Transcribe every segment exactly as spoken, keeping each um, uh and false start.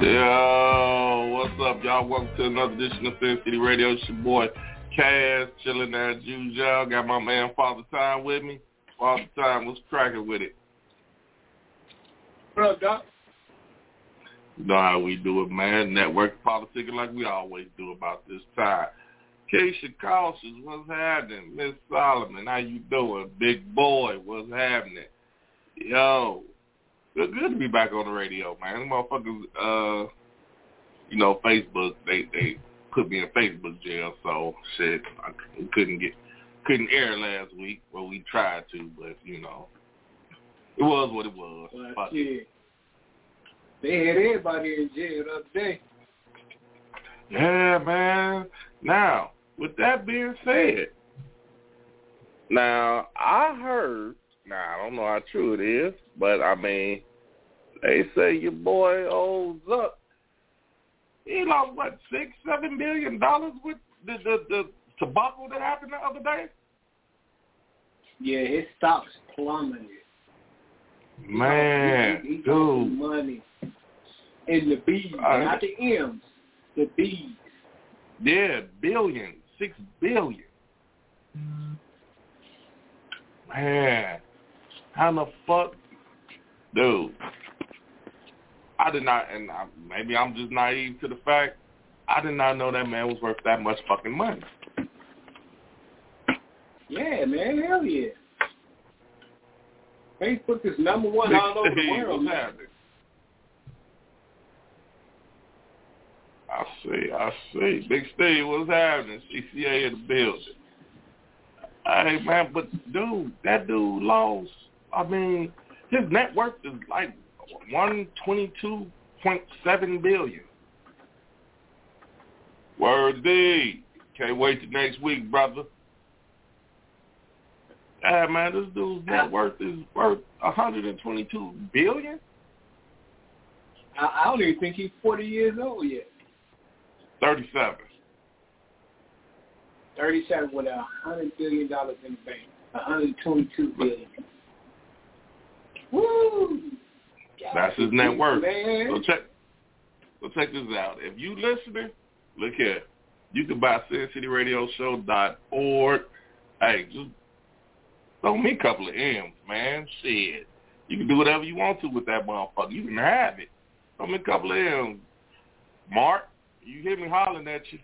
Yo, what's up, y'all? Welcome to another edition of Sin City Radio. It's your boy, Kaz, chilling out at Juju. Got my man, Father Time, with me. Father Time, what's cracking with it? What up, Doc? You know how we do it, man. Network politicking like we always do about this time. Keisha Cautious, what's happening? Miss Solomon, how you doing? Big boy, what's happening? Yo. It's good to be back on the radio, man. Motherfuckers, uh, you know, Facebook, they, they put me in Facebook jail, so shit, I couldn't get, couldn't air last week. Well, we tried to, but, you know, it was what it was. Well, but, shit. They had everybody in jail the other day. Yeah, man. Now, with that being said, now, I heard, now, I don't know how true it is, but, I mean, they say your boy, old Zuck, he lost, what, six, seven million dollars with the, the, the tobacco that happened the other day? Yeah, his stocks plummeted. Man, he, he, he dude. Money. And the B's, uh, not the M's, the B's. Yeah, billion, six billion. Man, how the fuck? Dude, I did not, and I, maybe I'm just naive to the fact, I did not know that man was worth that much fucking money. Yeah, man, hell yeah. Facebook is number one all over the world, man. I see, I see. Big Steve, what's happening? C C A in the building. Hey, man, but dude, that dude lost, I mean, his net worth is like one hundred twenty-two point seven billion dollars. Worthy. Can't wait till next week, brother. Hey, man, this dude's net worth is worth one hundred twenty-two billion dollars? I, I don't even think he's forty years old yet. thirty-seven. thirty-seven with a hundred billion dollars in the bank, one hundred twenty-two billion. Woo! That's his net worth. Man. So check, so check this out. If you listening, look here. You can buy Sin City Radio Show dot org. Hey, just throw me a couple of M's, man. Shit, you can do whatever you want to with that motherfucker. You can have it. Throw me a couple of M's, Mark. You hear me hollering at you?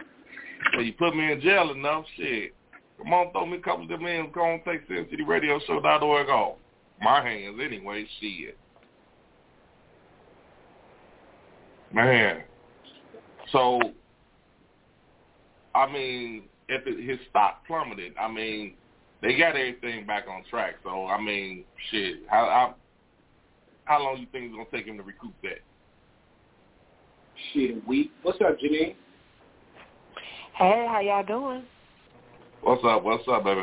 So you put me in jail enough, shit. Come on, throw me a couple of them in. Go on, take Sin City Radio Show dot org off. My hands, anyway, shit. Man. So, I mean, if it, his stock plummeted, I mean, they got everything back on track. So, I mean, shit. How, how, how long you think it's going to take him to recoup that? Shit, a week. What's up, Janine? Hey, how y'all doing? What's up? What's up, baby?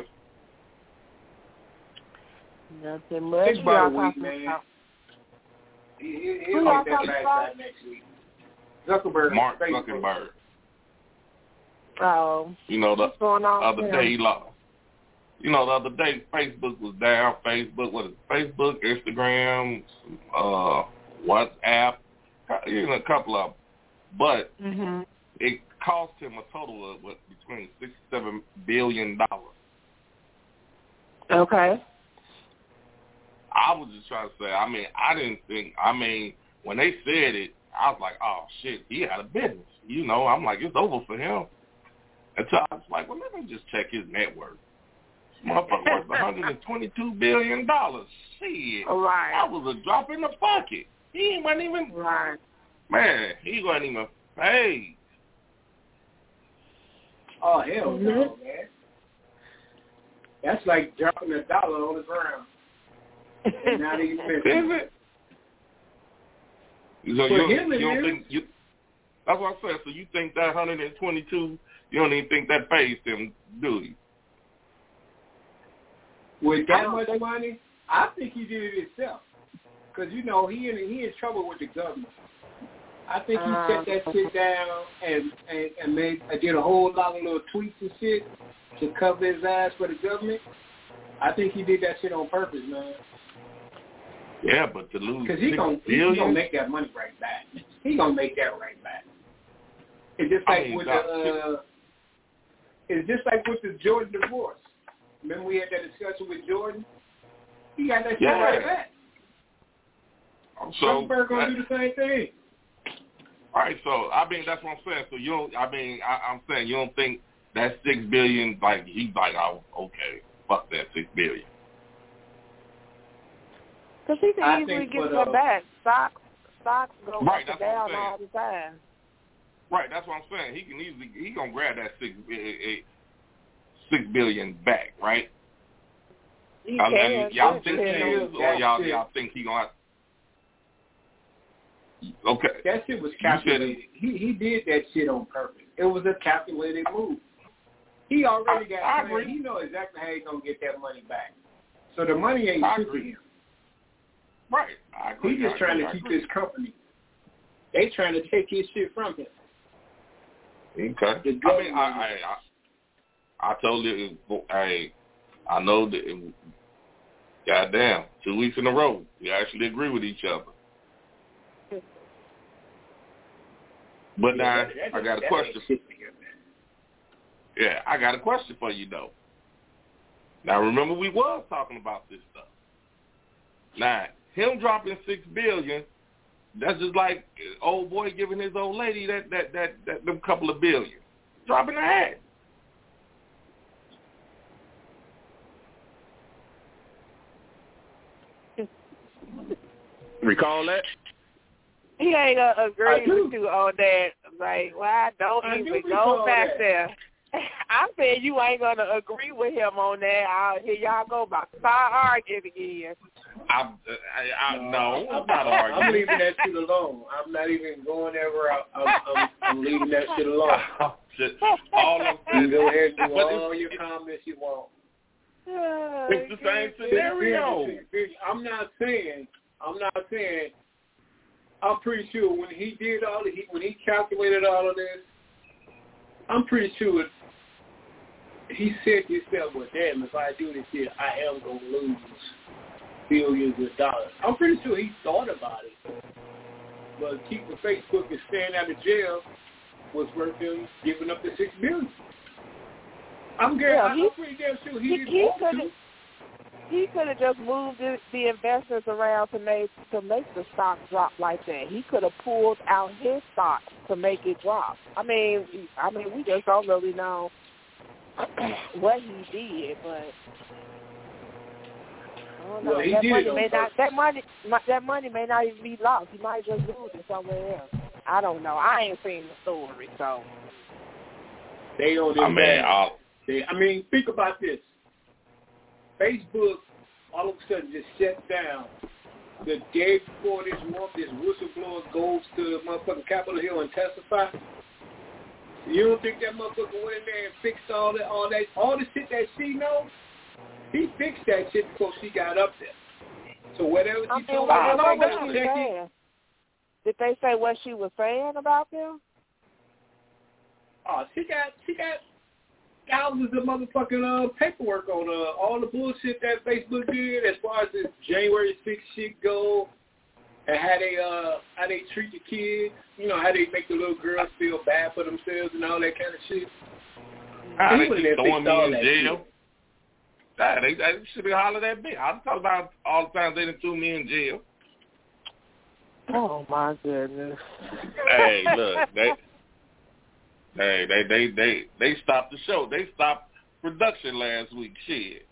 Nothing much. It's about a week, man. About... It, it, Who y'all talking about? Next week. Zuckerberg. Mark Zuckerberg. Oh. You know, the other day he lost. You know, the other day Facebook was down. Facebook, what is it? Facebook, Instagram, uh, WhatsApp, you know, a couple of them. But mm-hmm. it cost him a total of what, between six and seven billion dollars. Okay. I was just trying to say, I mean, I didn't think, I mean, when they said it, I was like, oh shit, he had a business. You know, I'm like, it's over for him. And so I was like, well, let me just check his net worth. This motherfucker worth one hundred twenty-two billion dollars. Shit. All right. That was a drop in the bucket. He wasn't even, right. man, he wasn't even paid. Oh, hell mm-hmm. no, man. That's like dropping a dollar on the ground. And not even missing. Is it? So For you, him, you don't think you, that's what I said. So you think that one hundred twenty-two, you don't even think that pays him, do you? With that much money, I think he did it himself. Because, you know, he in, he in trouble with the government. I think he um, set that shit down and, and, and made I did a whole lot of little tweets and shit to cover his ass for the government. I think he did that shit on purpose, man. Yeah, but to lose because he's gonna he gonna make that money right back. He's gonna make that right back. It's just like I mean, with God. the uh, it's just like with the Jordan divorce. Remember we had that discussion with Jordan? He got that shit yeah. right back. So Zuckerberg gonna do the same thing. All right, so I mean that's what I'm saying. So you don't. I mean I, I'm saying you don't think that six billion like he's like oh okay fuck that six billion. Because he can easily get more back. Stocks, stocks go right, up and down all the time. Right, that's what I'm saying. He can easily, he gonna grab that six, six billion back, right? He I can. Mean, y'all think he is, or y'all y'all think he gonna? Okay. That shit was calculated. He he did that shit on purpose. It was a calculated move. He already got. I agree. He know exactly how he's gonna get that money back. So the money ain't good for him. Right. I agree. He's just trying to keep his company. They trying to take his shit from him. Okay. I mean, I, I, I totally, I, I know that. It, goddamn, two weeks in a row, we actually agree with each other. But now I got a question. Yeah, I got a question for you though. Now remember, we was talking about this stuff. Now, him dropping six billion dollars, that's just like old boy giving his old lady that that that, that them couple of billion. Dropping the hat. Recall that? He ain't uh, agreeing with you on that. Like, well, I don't I even do go back that. there. I said you ain't going to agree with him on that. I'll hear y'all go about start arguing again. I, I, I, no, I'm not arguing. I'm leaving that shit alone. I'm not even going ever out. I'm, I'm, I'm leaving that shit alone. Just, all of you go ahead and do all your comments you want. It's the same scenario. I'm not saying, I'm not saying, I'm pretty sure when he did all of, he, when he calculated all of this, I'm pretty sure he said to himself, well, damn, if I do this shit, I am going to lose billions of dollars. I'm pretty sure he thought about it. But keeping Facebook and staying out of jail was worth him giving up the six billion dollars. I'm, yeah, I'm he, pretty damn sure he, he didn't he want to. He could have just moved the, the investors around to make, to make the stock drop like that. He could have pulled out his stock to make it drop. I mean, I mean, we just don't really know what he did, but I don't know. Well, that, money may not, that money, that money may not even be lost. He might just lose it somewhere else. I don't know. I ain't seen the story, so they don't. I mean, they, I mean, think about this. Facebook all of a sudden just shut down the day before this month. This whistleblower goes to motherfucking Capitol Hill and testifies. You don't think that motherfucker went in there and fixed all that, all that, all the shit that she knows? He fixed that shit before she got up there. So whatever she I mean, told her, like that, did they say what she was saying about them? Oh, she got, she got. thousands of motherfucking uh, paperwork on uh, all the bullshit that Facebook did as far as this January sixth shit go and how they uh, how they treat the kids, you know, how they make the little girls feel bad for themselves and all that kind of shit. How they keep throwing me in jail. Nah, they, they should be hollering at me. I'm talking about all the times they done threw me in jail. Oh, my goodness. Hey, look, they... Hey, they, they they they stopped the show. They stopped production last week. Shit,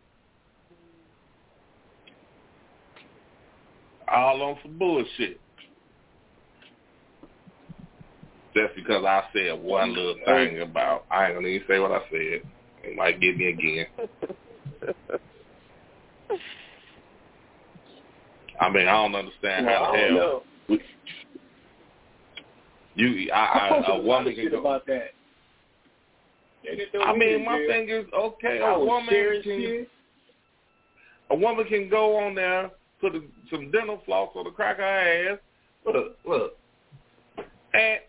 all on for bullshit. Just because I said one little thing about, I ain't gonna even say what I said. They might get me again. I mean, I don't understand no, how the hell. We, You, I, I, a woman can go. About that. I mean, my thing is okay. A woman can, a woman can go on there, put a, some dental floss on the crack of her ass. Look, look, and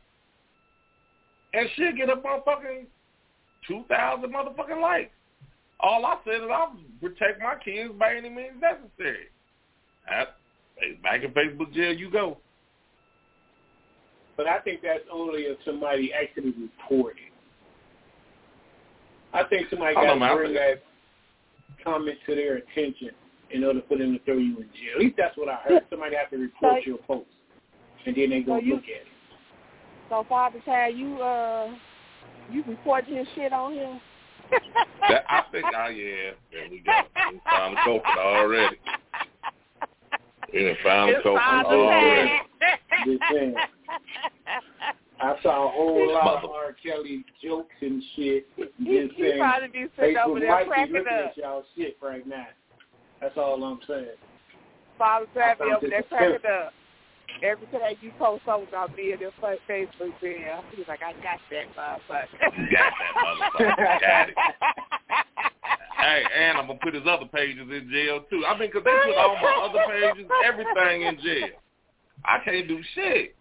and she'll get a motherfucking two thousand motherfucking likes. All I said is I'll protect my kids by any means necessary. I, Back in Facebook jail you go. But I think that's only if somebody actually reported. I think somebody got to bring that comment to their attention in order for them to throw you in jail. At least that's what I heard. Somebody has to report so, your post, and then they go so you, look at it. So, Father Child, you uh, you report your shit on him? That, I think, oh, yeah. There we go. We found the culprit already. We found the culprit already. Saying, I saw a whole lot Mother. of R. Kelly jokes and shit. Just he, he saying, probably be sitting over there cracking up. At y'all shit right now. That's all I'm saying. Father Child be over there cracking up. Every time you post something, I'll be in your Facebook video. He's like, I got that motherfucker. You got that motherfucker. Got it. Hey, and I'm going to put his other pages in jail, too. I mean, because they put all my other pages, everything in jail. I can't do shit.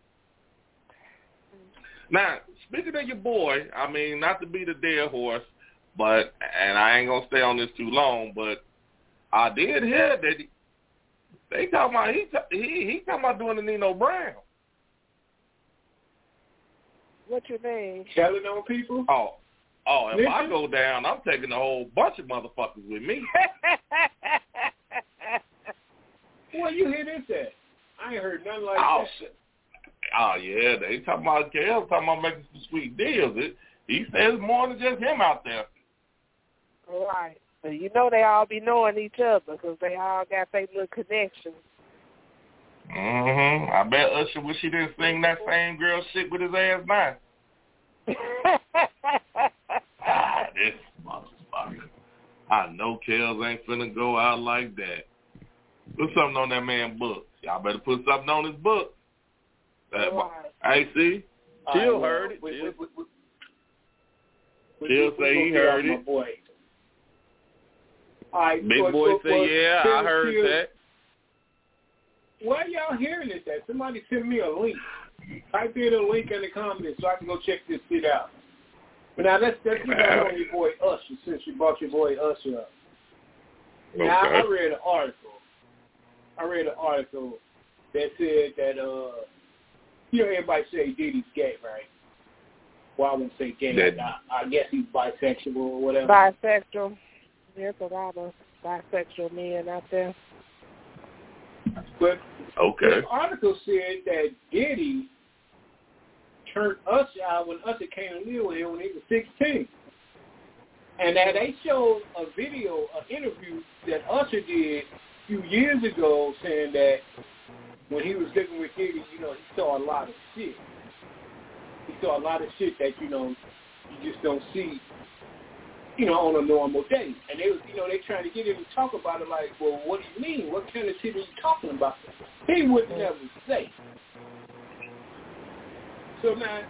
Now, speaking of your boy, I mean, not to be the dead horse, but, and I ain't going to stay on this too long, but I did hear that he, They talking about he he he talking about doing the Nino Brown. What you mean? Telling on people? Oh, oh! If Listen. I go down, I'm taking a whole bunch of motherfuckers with me. Well, you hear this at? I ain't heard nothing like oh, that. Shit. Oh yeah, they talking about Kev talking about making some sweet deals. It, he says more than just him out there. All right. You know they all be knowing each other because they all got their little connections. Mm-hmm. I bet Usher wish he didn't sing that same girl shit with his ass now. Ah, this motherfucker. I know Kells ain't finna go out like that. Put something on that man's book. Y'all better put something on his book. That right. Hey, see? Jill right, heard well, it. Jill say he heard it. Right, Big boy, boy, boy said, yeah, I heard Kill. that. Why y'all hearing this at? Somebody send me a link. Type in a link in the comments so I can go check this shit out. But now let's get down on your boy Usher since you brought your boy Usher up. Okay. Now, I read an article. I read an article that said that, uh, you know, everybody say Diddy's gay, right? Well, I wouldn't say gay. That, I, I guess he's bisexual or whatever. Bisexual. There's a lot of bisexual men out there. But okay. The article said that Diddy turned Usher out when Usher came to live with him when he was sixteen. And now they showed a video, an interview that Usher did a few years ago saying that when he was living with Diddy, you know, he saw a lot of shit. He saw a lot of shit that, you know, you just don't see, you know, on a normal day. And they was, you know, they trying to get him to talk about it like, well, what do you mean? What kind of shit are you talking about? He wouldn't ever say. So now,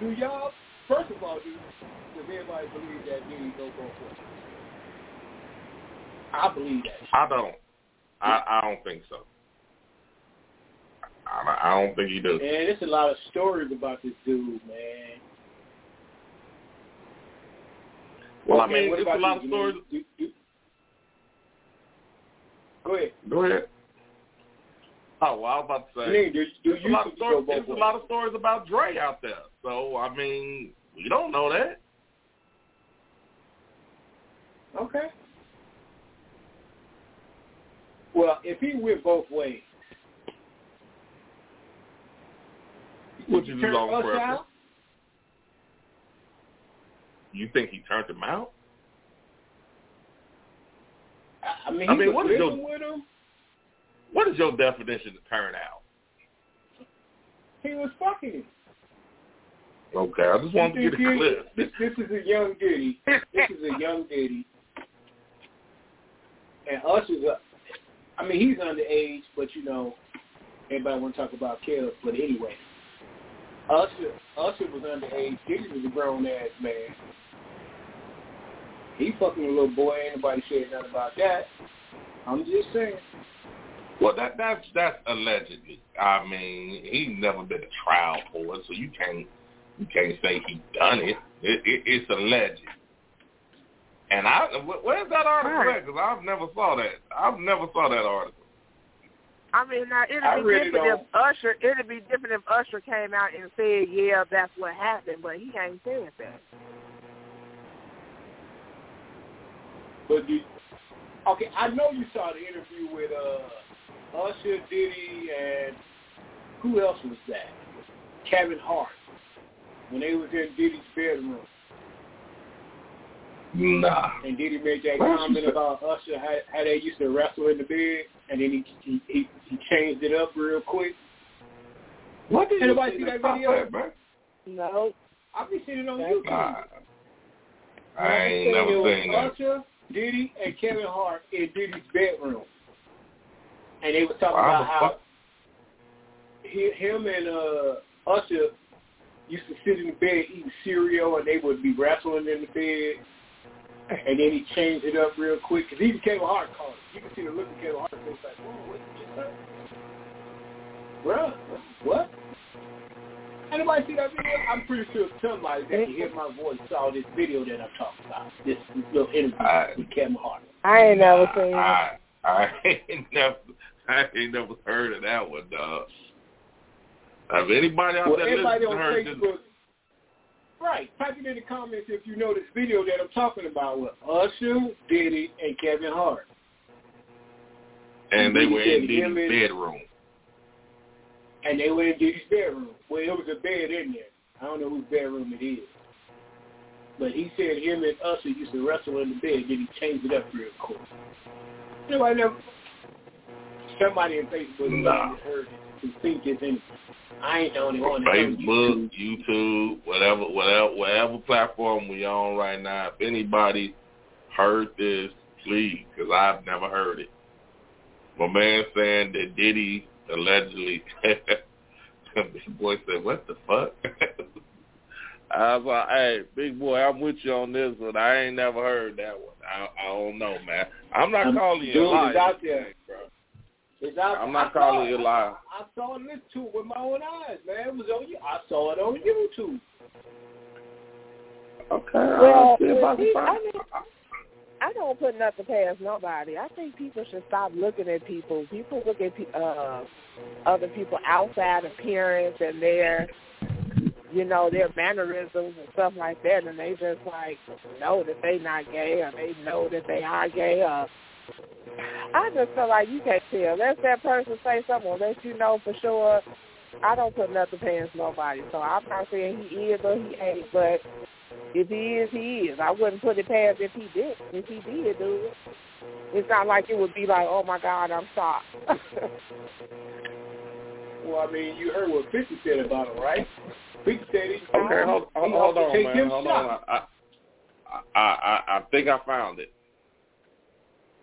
do y'all, first of all, do, does everybody believe that Diddy goes on for it? I believe that. I don't. I, I don't think so. I, I don't think he does. Man, there's a lot of stories about this dude, man. Well, okay, I mean, there's a lot you, of stories. You, you. Go ahead. Go ahead. Oh, well, I was about to say, I mean, do, do there's, a lot, stories, there's a lot of stories about Dre out there. So, I mean, we don't know that. Okay. Well, if he went both ways, would you turn us out? You think he turned him out? I mean, I mean what, is your, with him. what is your definition of turn out? He was fucking him. Okay, I just wanted this to get a clip. This, this is a young Diddy. This is a young Diddy. And Usher's up. I mean, he's underage, but, you know, everybody want to talk about Kells, but anyway. Usher, Usher was underage. Diddy was a grown-ass man. He fucking a little boy. Ain't nobody said nothing about that. I'm just saying. Well, that that's, that's allegedly. I mean, he's never been a trial for it, so you can't you can't say he done it. It, it it's alleged. And I where's that article? Because I've never saw that. I've never saw that article. I mean, now, it'd be really different don't. if Usher. It'd be different if Usher came out and said, "Yeah, that's what happened," but he ain't saying that. But you, okay, I know you saw the interview with uh, Usher, Diddy, and who else was that? Kevin Hart, when they was in Diddy's bedroom. Nah. And Diddy made that comment about Usher, how, how they used to wrestle in the bed, and then he he, he, he changed it up real quick. What did anybody see that video? That, bro? No. I've been seeing it on YouTube. Uh, I ain't never seen that. Usher, Diddy, and Kevin Hart in Diddy's bedroom, and they was talking wow. about how he, him and uh, Usher used to sit in the bed eating cereal, and they would be wrestling in the bed. And then he changed it up real quick because even Kevin Hart called it. You can see the look of Kevin Hart face like, "Whoa, what did you say, bro? What?" Anybody see that video? I'm pretty sure somebody that can hear my voice saw this video that I'm talking about. This, this little interview I, with Kevin Hart. I ain't never seen I, it. I, I ain't never, I ain't never heard of that one, dog. If anybody out well, there listening heard Facebook, this. Right. Type it in the comments if you know this video that I'm talking about with Usher, Diddy, and Kevin Hart. And, and they Diddy were in Diddy's bedroom. And they were in Diddy's bedroom. Well, it was a bed in there. I don't know whose bedroom it is. But he said him and Usher used to wrestle in the bed. Then he changed it up real quick. Nobody never. Somebody in Facebook nah. heard it. To think it's in. I ain't the only one. Facebook, YouTube. YouTube, whatever, whatever, whatever platform we on right now. If anybody heard this, please, because I've never heard it. My man saying that Diddy allegedly. Big boy said, "What the fuck?" I was like, "Hey, big boy, I'm with you on this one. I ain't never heard that one. I, I don't know, man. I'm not I'm calling you a liar, out there, bro." I, I'm not I calling you a liar. I, I saw this too with my own eyes, man. It was on you. I saw it on YouTube. Okay. Well, I, well, see, I, mean, I don't put nothing past nobody. I think people should stop looking at people. People look at uh, other people outside appearance and their, you know, their mannerisms and stuff like that, and they just like know that they not gay or they know that they are gay or. I just feel like you can't tell. Let that person say something, let you know for sure. I don't put nothing past nobody, so I'm not saying he is or he ain't. But if he is, he is. I wouldn't put it past if he did. If he did do it, it's not like it would be like, "Oh my God, I'm shocked." Well, I mean, you heard what fifty said about him, right? fifty said he. Okay, hold, hold, hold on, man. Hold on. I, I, I, I think I found it.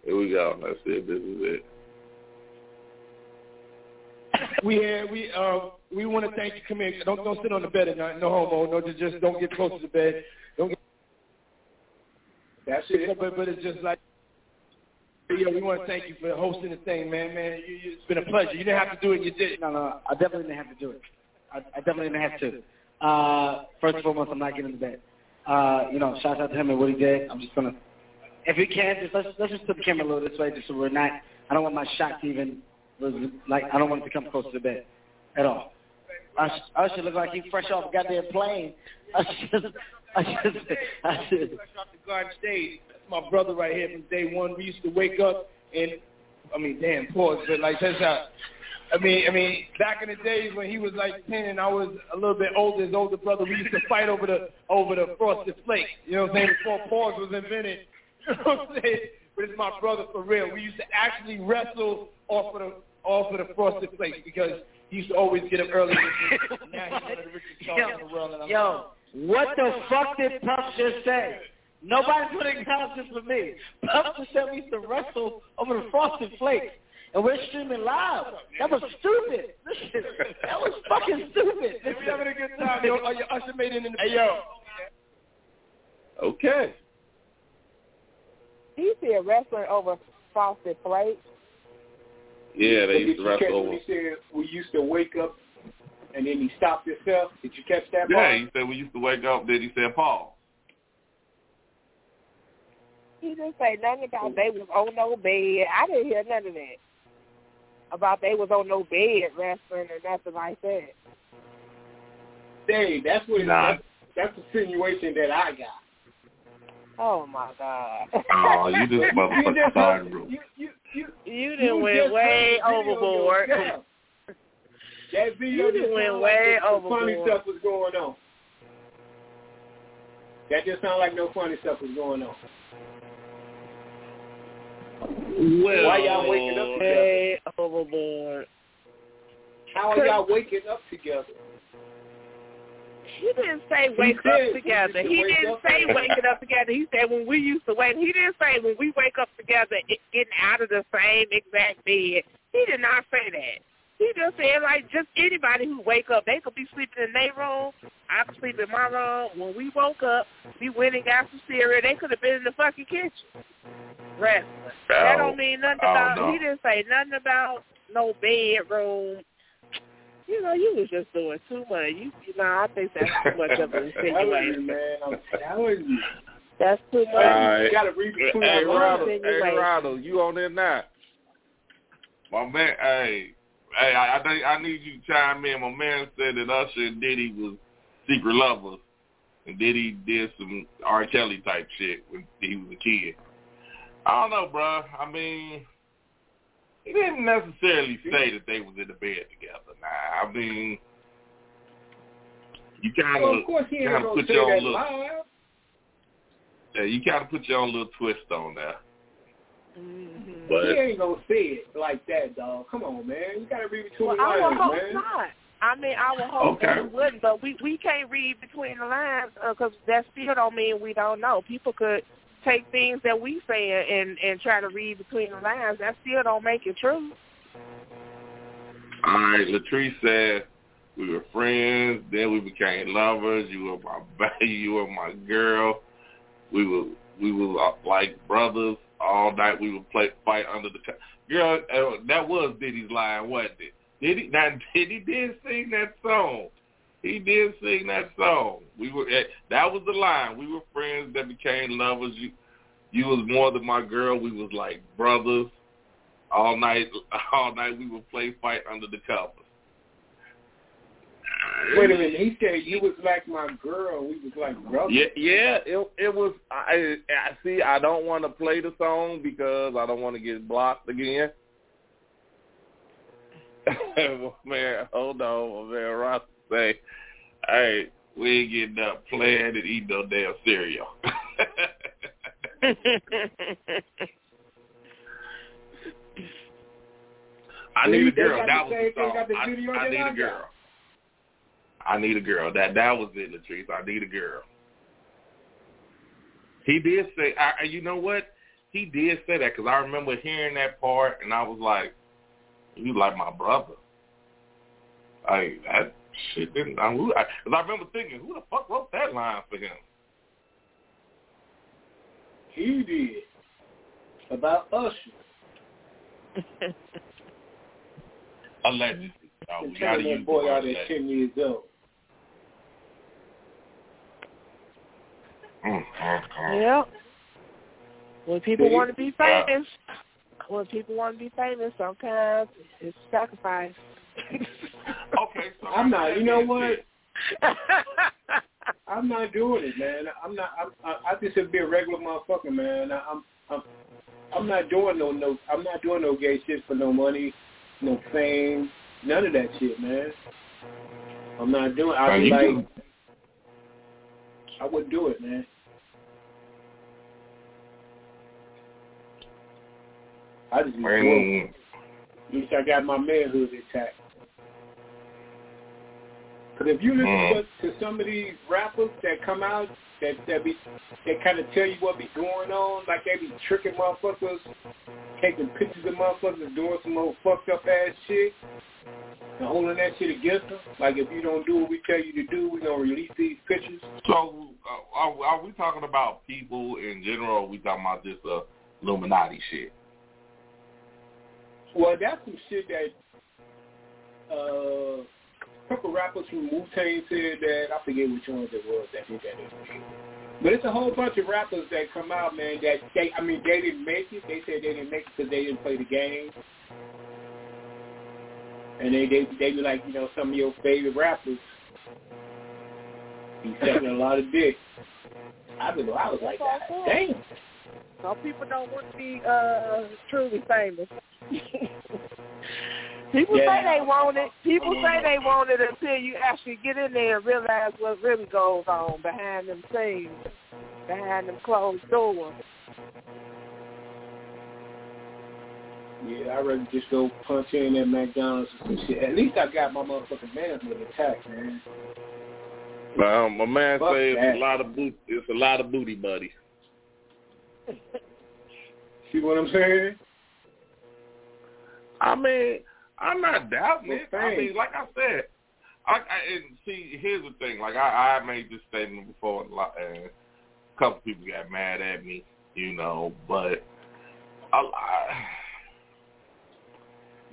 Here we go. Let's see if this is it. We had, we uh we want to thank you. Come in. Don't don't sit on the bed at night. No homo. No, just, just don't get close to the bed. Don't. Get... That's it. But, but it's just like, yeah, we want to thank you for hosting the thing, man. Man, you, you, it's been a pleasure. You didn't have to do it. You did. No, no, I definitely didn't have to do it. I, I definitely didn't have to. Uh, first and foremost, I'm not getting in the bed. Uh, you know, shout out to him and what he did. I'm just gonna. If we can, just let's, let's just put the camera a little this way, just so we're not. I don't want my shot to even like. I don't want it to come close to the bed at all. Usher, Usher look like he fresh off a goddamn plane. Usher, Usher, Usher. Fresh off the garden stage. That's my brother right here from day one. We used to wake up and, I mean, damn, pause, but like that's how. I mean, I mean, back in the days when he was like ten and I was a little bit older, his older brother, we used to fight over the over the frosted flakes. You know what I'm saying? Before pause was invented. You know what I'm saying? But it's my brother for real. We used to actually wrestle off of the off of the frosted flakes because he used to always get up early. Now he's one of the richest dogs in the world. And I'm yo, like, what, what the, the fuck, fuck did Puff just say? Nobody put an acknowledgement for me. Puff just said we used to wrestle over the frosted flakes, and we're streaming live. That was stupid. That was fucking stupid. If you're having a good time, yo, are you Usher made it in the hey, yo. Okay. He said wrestling over frosted flakes. Yeah, they used to wrestle over. He said we used to wake up, and then he stopped himself. Did you catch that? Yeah, ball? He said we used to wake up. Then he said, "Paul." He didn't say nothing about they was on no bed. I didn't hear none of that. about they was on no bed wrestling or nothing like that. Dang, that's what nah. that's, that's the insinuation that I got. Oh my God! Oh, you just motherfucking started, bro. You you you you done went way overboard. That video just went way overboard. Funny stuff was going on. That just sounds like no funny stuff was going on. Well, why y'all waking up together? Way overboard. How are y'all waking up together? He didn't say wake he up did. together. He, he didn't say up. waking up together. He said when we used to wake. He didn't say when we wake up together, it, getting out of the same exact bed. He did not say that. He just said, like, just anybody who wake up, they could be sleeping in their room. I could sleep in my room. When we woke up, we went and got some cereal. They could have been in the fucking kitchen. Right. Oh, that don't mean nothing oh, about, no. He didn't say nothing about no bedroom. You know, you was just doing too much. You, you know, I think that's too much of an insinuation. Man, I'm telling you. That's too much. Right. You got to read between hey, the lines. Hey, Ronald, you on there now? My man, hey, hey, I, I think I need you to chime in. My man said that Usher and Diddy was secret lovers, and Diddy did some R. Kelly type shit when he was a kid. I don't know, bro. I mean. He didn't necessarily say that they was in the bed together. Nah, I mean, you kind well, of you kind of put your own little live. yeah, you kind of put your own little twist on that. Mm-hmm. But, he ain't gonna say it like that, dog. Come on, man. You gotta read between well, the lines, man. I would hope man. not. I mean, I would hope okay. that it wouldn't, but we we can't read between the lines because uh, that still don't mean we don't know. People could take things that we say and, and try to read between the lines. That still don't make it true. All right, Latrice said, we were friends, then we became lovers. You were my baby, you were my girl. We were we were like brothers all night. We would play fight under the car. Girl, uh, that was Diddy's line, wasn't it? Diddy, now, Diddy did sing that song. He did sing that song. We were that was the line. We were friends that became lovers. You, you was more than my girl. We was like brothers. All night, all night we would play fight under the covers. Wait a minute. He said you was like my girl. We was like brothers. Yeah, yeah. It, it was. I, I see. I don't want to play the song because I don't want to get blocked again. Man, hold on, man, Ross. Say, all right, we ain't getting up playing and eating no damn cereal. I need a girl. That was the song. I, I need a girl. I need a girl. That that was it, Latrice. I need a girl. He did say, I, you know what? He did say that because I remember hearing that part, and I was like, you like my brother. I that shit didn't. I, who, I, cause I remember thinking, who the fuck wrote that line for him? He did about Usher. Allegedly, oh, we gotta use that boy out at ten years old. Yep. When people want to be famous, uh, when people want to be famous, sometimes it's sacrifice. Okay, so I'm not. You know what? I'm not doing it, man. I'm not. I'm, I, I just should be a regular motherfucker, man. I, I'm. I'm. I'm not doing no no. I'm not doing no gay shit for no money, no fame, none of that shit, man. I'm not doing. I be like, I wouldn't do it, man. I just. Wait, at least I got my manhood intact. Because if you listen mm. to, to some of these rappers that come out, that that be, that kind of tell you what be going on, like they be tricking motherfuckers, taking pictures of motherfuckers, doing some old fucked up ass shit, and holding that shit against them. Like if you don't do what we tell you to do, we gonna release these pictures. So uh, are, are we talking about people in general? Or are we talking about just uh, Illuminati shit? Well, that's some shit that. Uh, A couple rappers from Wu-Tang said that. I forget which ones it was that did that. But it's a whole bunch of rappers that come out, man, that they, I mean, they didn't make it. They said they didn't make it because they didn't play the game. And they they they be like, you know, some of your favorite rappers be sucking a lot of dick. I be, I was like, dang. Some people don't want to be uh, truly famous. People yeah. say they want it. People say they want it until you actually get in there and realize what really goes on behind them scenes, behind them closed doors. Yeah, I'd rather just go punch in at McDonald's or some shit. At least I got my motherfucking management intact, man. Well, my man Fuck says that. a lot of boot, it's a lot of booty buddies. See what I'm saying? I mean, I'm not doubting it. I mean, like I said, I, I and see, here's the thing. Like, I, I made this statement before, and a couple people got mad at me, you know, but a lot.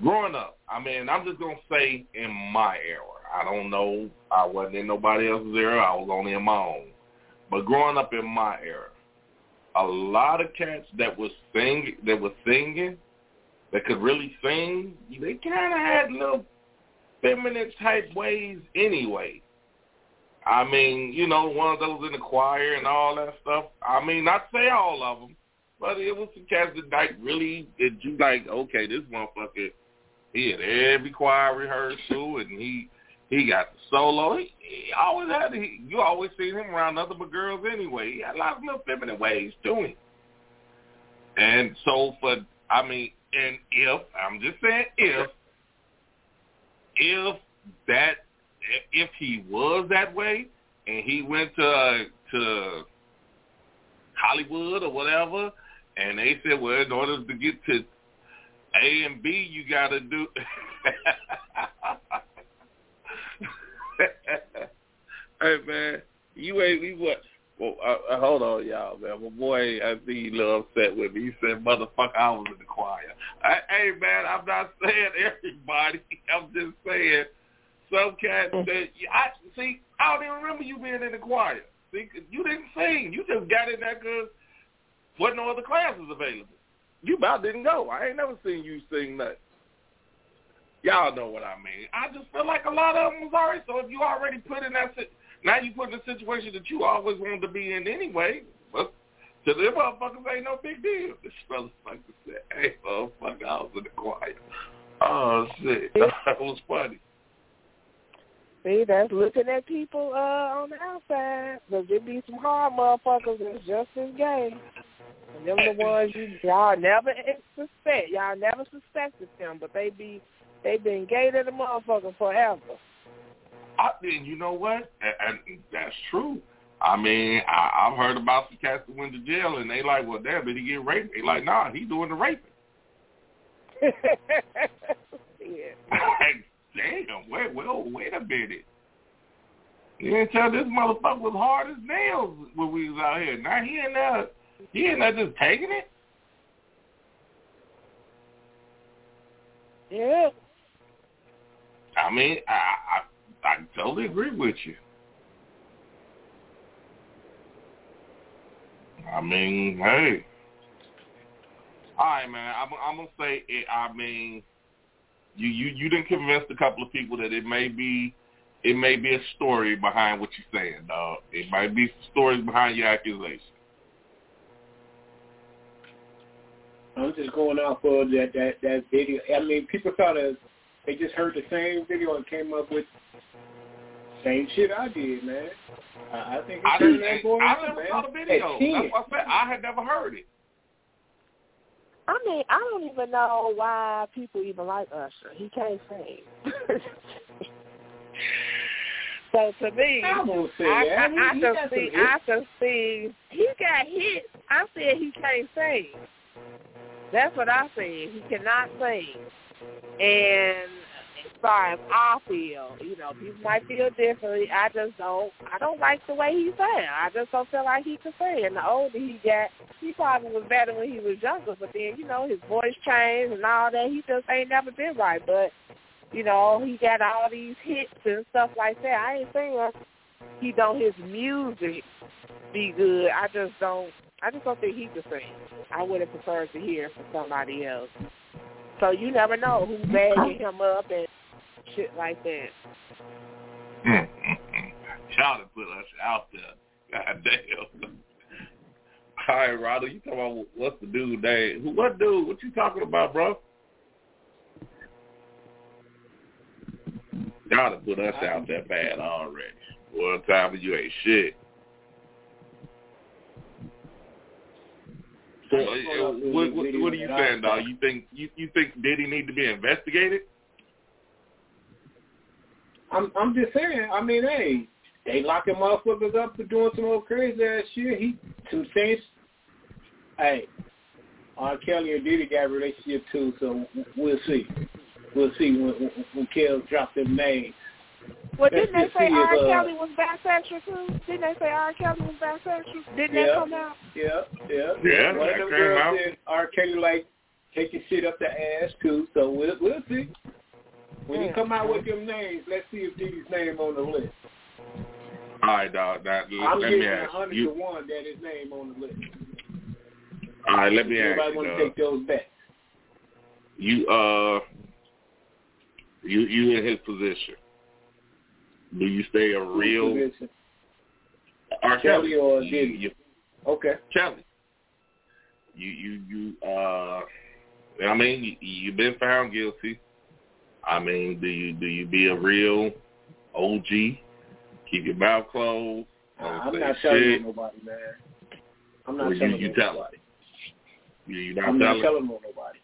Growing up, I mean, I'm just going to say in my era. I don't know. I wasn't in nobody else's era. I was only in my own. But growing up in my era, a lot of cats that was sing, that was singing, that could really sing, they kind of had little feminine-type ways anyway. I mean, you know, one of those in the choir and all that stuff. I mean, not say all of them, but it was some cats that, like, really, that you, like, okay, this motherfucker, he had every choir rehearsal, and he he got the solo. He, he always had, he, you always see him around nothing but girls anyway. He had a lot of little feminine ways to him. And so for, I mean, and if, I'm just saying if, if that, if he was that way and he went to uh, to Hollywood or whatever, and they said, well, in order to get to A and B, you got to do, hey, man, you ain't, we what? Well, uh, hold on, y'all, man. My boy, I think he's a little upset with me. He said, motherfucker, I was in the choir. I, hey, man, I'm not saying everybody. I'm just saying some cats that, I, see, I don't even remember you being in the choir. See, you didn't sing. You just got in there because wasn't no other classes available. You about didn't go. I ain't never seen you sing nothing. Y'all know what I mean. I just feel like a lot of them was already, so if you already put in that situation, now you put in a situation that you always wanted to be in anyway. But to them motherfuckers ain't no big deal. This motherfucker said, hey, motherfucker, I was in the choir. Oh, shit. That was funny. See, that's looking at people uh, on the outside. Because there be some hard motherfuckers that's just as gay. And them the ones you, y'all never suspect. Y'all never suspected them. But they be, they been gay to the motherfucker forever. I, and you know what? And, and that's true. I mean, I, I've heard about some cats that went to jail, and they like, well, damn, did he get raped? They like, nah, he doing the raping. Yeah. Like, damn, wait, well, wait a minute. You didn't tell this motherfucker was hard as nails when we was out here. Now he ain't there. He ain't there just taking it. Yeah. I mean, I. I I totally agree with you. I mean, hey. All right, man. I'm, I'm going to say, it, I mean, you, you, you done convinced a couple of people that it may be it may be a story behind what you're saying, dog. It might be stories behind your accusation. I'm just going off of that, that, that video. I mean, people thought it, they just heard the same video and came up with same shit I did, man. Uh, I think it's been that going on, man. I never saw the video. That's what I said. I had never heard it. I mean, I don't even know why people even like Usher. He can't sing. So to me, I, I, I, I can see, I can see he got hit. I said he can't sing. That's what I said. He cannot sing. And as far as I feel, you know, people might feel differently. I just don't, I don't like the way he sang. I just don't feel like he could sing. And the older he got, he probably was better when he was younger. But then, you know, his voice changed and all that. He just ain't never been right. But, you know, he got all these hits and stuff like that. I ain't saying he don't his music be good. I just don't, I just don't think he could sing. I would have preferred to hear from somebody else. So you never know who's bagging him up and shit like that. Y'all to put us out there. God damn. All right, Roddy, you talking about what's the dude name? What dude? What you talking about, bro? Y'all to put us out there bad already. One time you ain't shit. So, what, what, what are you saying, dog? You think you, you think Diddy need to be investigated? I'm I'm just saying. I mean, hey, they locking motherfuckers up for doing some old crazy ass shit. He some sense. Hey, R. Kelly and Diddy got a relationship too, so we'll see. We'll see when when, when Kelly dropped them names. Well, didn't they say R. Kelly was bisexual too? Didn't they say R. Kelly was bisexual? Didn't that come out? Yeah, yeah, yeah. One of them girls said R. Kelly like take your shit up the ass too. So we'll we'll see when he come out with them names. Let's see if Diddy's name on the list. All right, dog. That, I'm let getting a hundred to one that his name on the list. All right, let me ask you. Everybody want to take those back. You uh, you you in his position. Do you stay a real R. Kelly or Diddy? You, you, okay, Kelly. You you you. Uh, I mean, you've been found guilty. I mean, do you do you be a real O G? Keep your mouth closed. Uh, I'm not telling shit. nobody, man. I'm not or telling you, you tell nobody. You, you not I'm telling. not telling on nobody.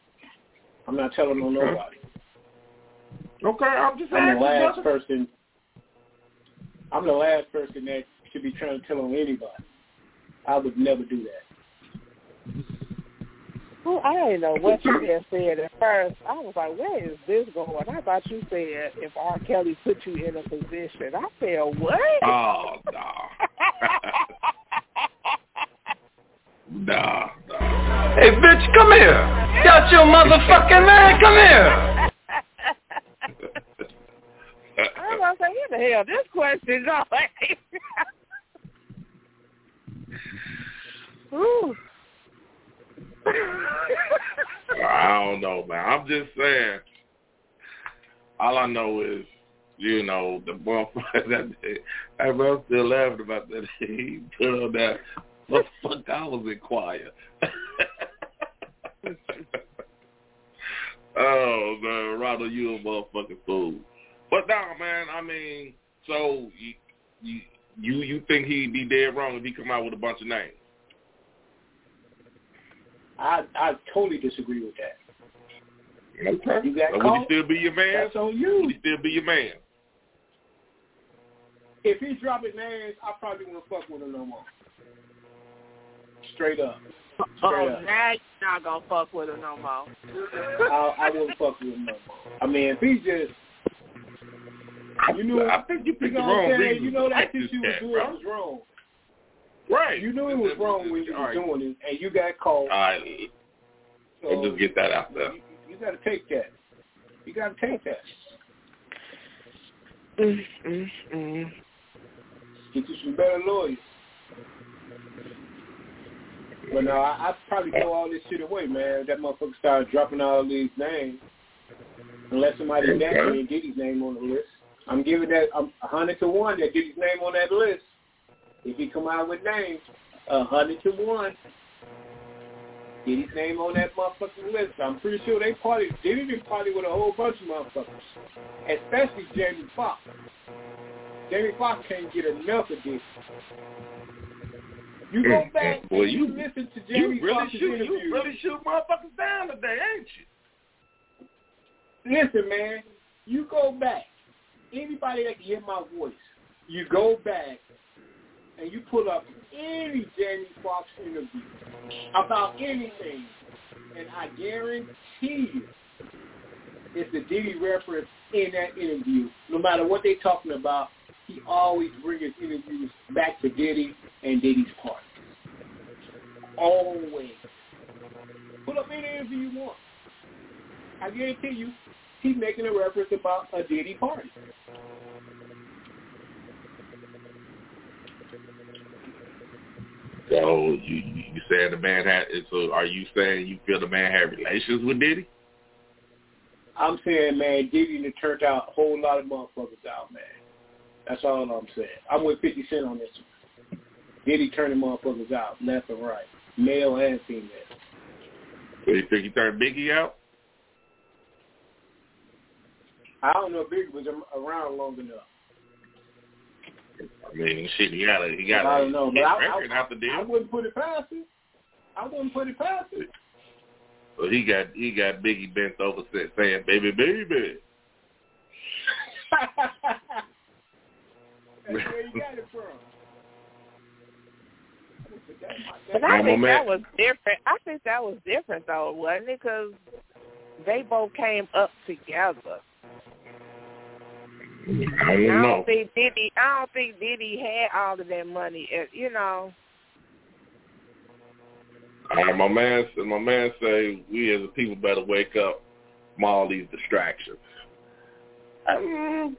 I'm not telling on nobody. Okay, I'm just. I'm the last person. I'm the last person that should be trying to tell on anybody. I would never do that. Well, I didn't know what you had said at first. I was like, where is this going? I thought you said if R. Kelly put you in a position. I said, what? Oh, no. Nah, no. Hey, bitch, come here. Got your motherfucking man. Come here. I was like, what the hell? This question is all right. I don't know, man. I'm just saying. All I know is, you know, the motherfucker that day, I'm still laughing about that day. He put on that, what the fuck, I was in choir. Oh, man, Ronald, you a motherfucking fool. But no, man. I mean, so you you you, you think he'd be dead wrong if he come out with a bunch of names? I I totally disagree with that. Okay. You got so caught, would he still be your man? That's on you. Would he still be your man? If he's dropping names, I probably wouldn't fuck with him no more. Straight up. Straight oh, up. Now you're not gonna fuck with him no more. I, I wouldn't fuck with him no more. I mean, if he just You knew I think you picked you know the wrong reason. You know that shit you was doing was wrong. Right. You knew it was wrong when you were doing it, and you got caught. All right. So and just get that out there. You, you got to take that. You got to take that. Mm, mm, mm. Get you some better lawyers. But no, I, I probably throw all this shit away, man. That motherfucker started dropping all these names. Unless somebody okay. naturally did his name on the list. I'm giving that um, a hundred to one that Diddy's name on that list. If he come out with names, a hundred to one Diddy's name on that motherfucking list. I'm pretty sure they party. Diddy did party with a whole bunch of motherfuckers, especially Jamie Foxx. Jamie Foxx can't get enough of this. You go back and well, you, you listen to Jamie really Foxx's shoot, interview. You really shoot motherfuckers down today, ain't you? Listen, man, you go back. Anybody that can hear my voice, you go back and you pull up any Jamie Foxx interview about anything, and I guarantee you it's the Diddy reference in that interview. No matter what they're talking about, he always brings his interviews back to Diddy and Diddy's part. Always. Pull up any interview you want. I guarantee you. He's making a reference about a Diddy party. So you you saying the man had? So are you saying you feel the man had relations with Diddy? I'm saying, man, Diddy to turned out a whole lot of motherfuckers out, man. That's all I'm saying. I'm with fifty Cent on this one. Diddy turning motherfuckers out left and right, male and female. So you think he turned Biggie out? I don't know if Biggie was around long enough. I mean, shit, he got a, he got I don't know, but I, record I, out the deal. I wouldn't put it past him. I wouldn't put it past him. Well, he got he got Biggie bent over saying, "Baby, baby." That's where you got it from. But I think that was different. I think that was different, though, wasn't it? Because they both came up together. I don't, I don't know. think Diddy. I don't think Diddy had all of that money. You know. Uh, my man, my man say we as a people better wake up from all these distractions. Um,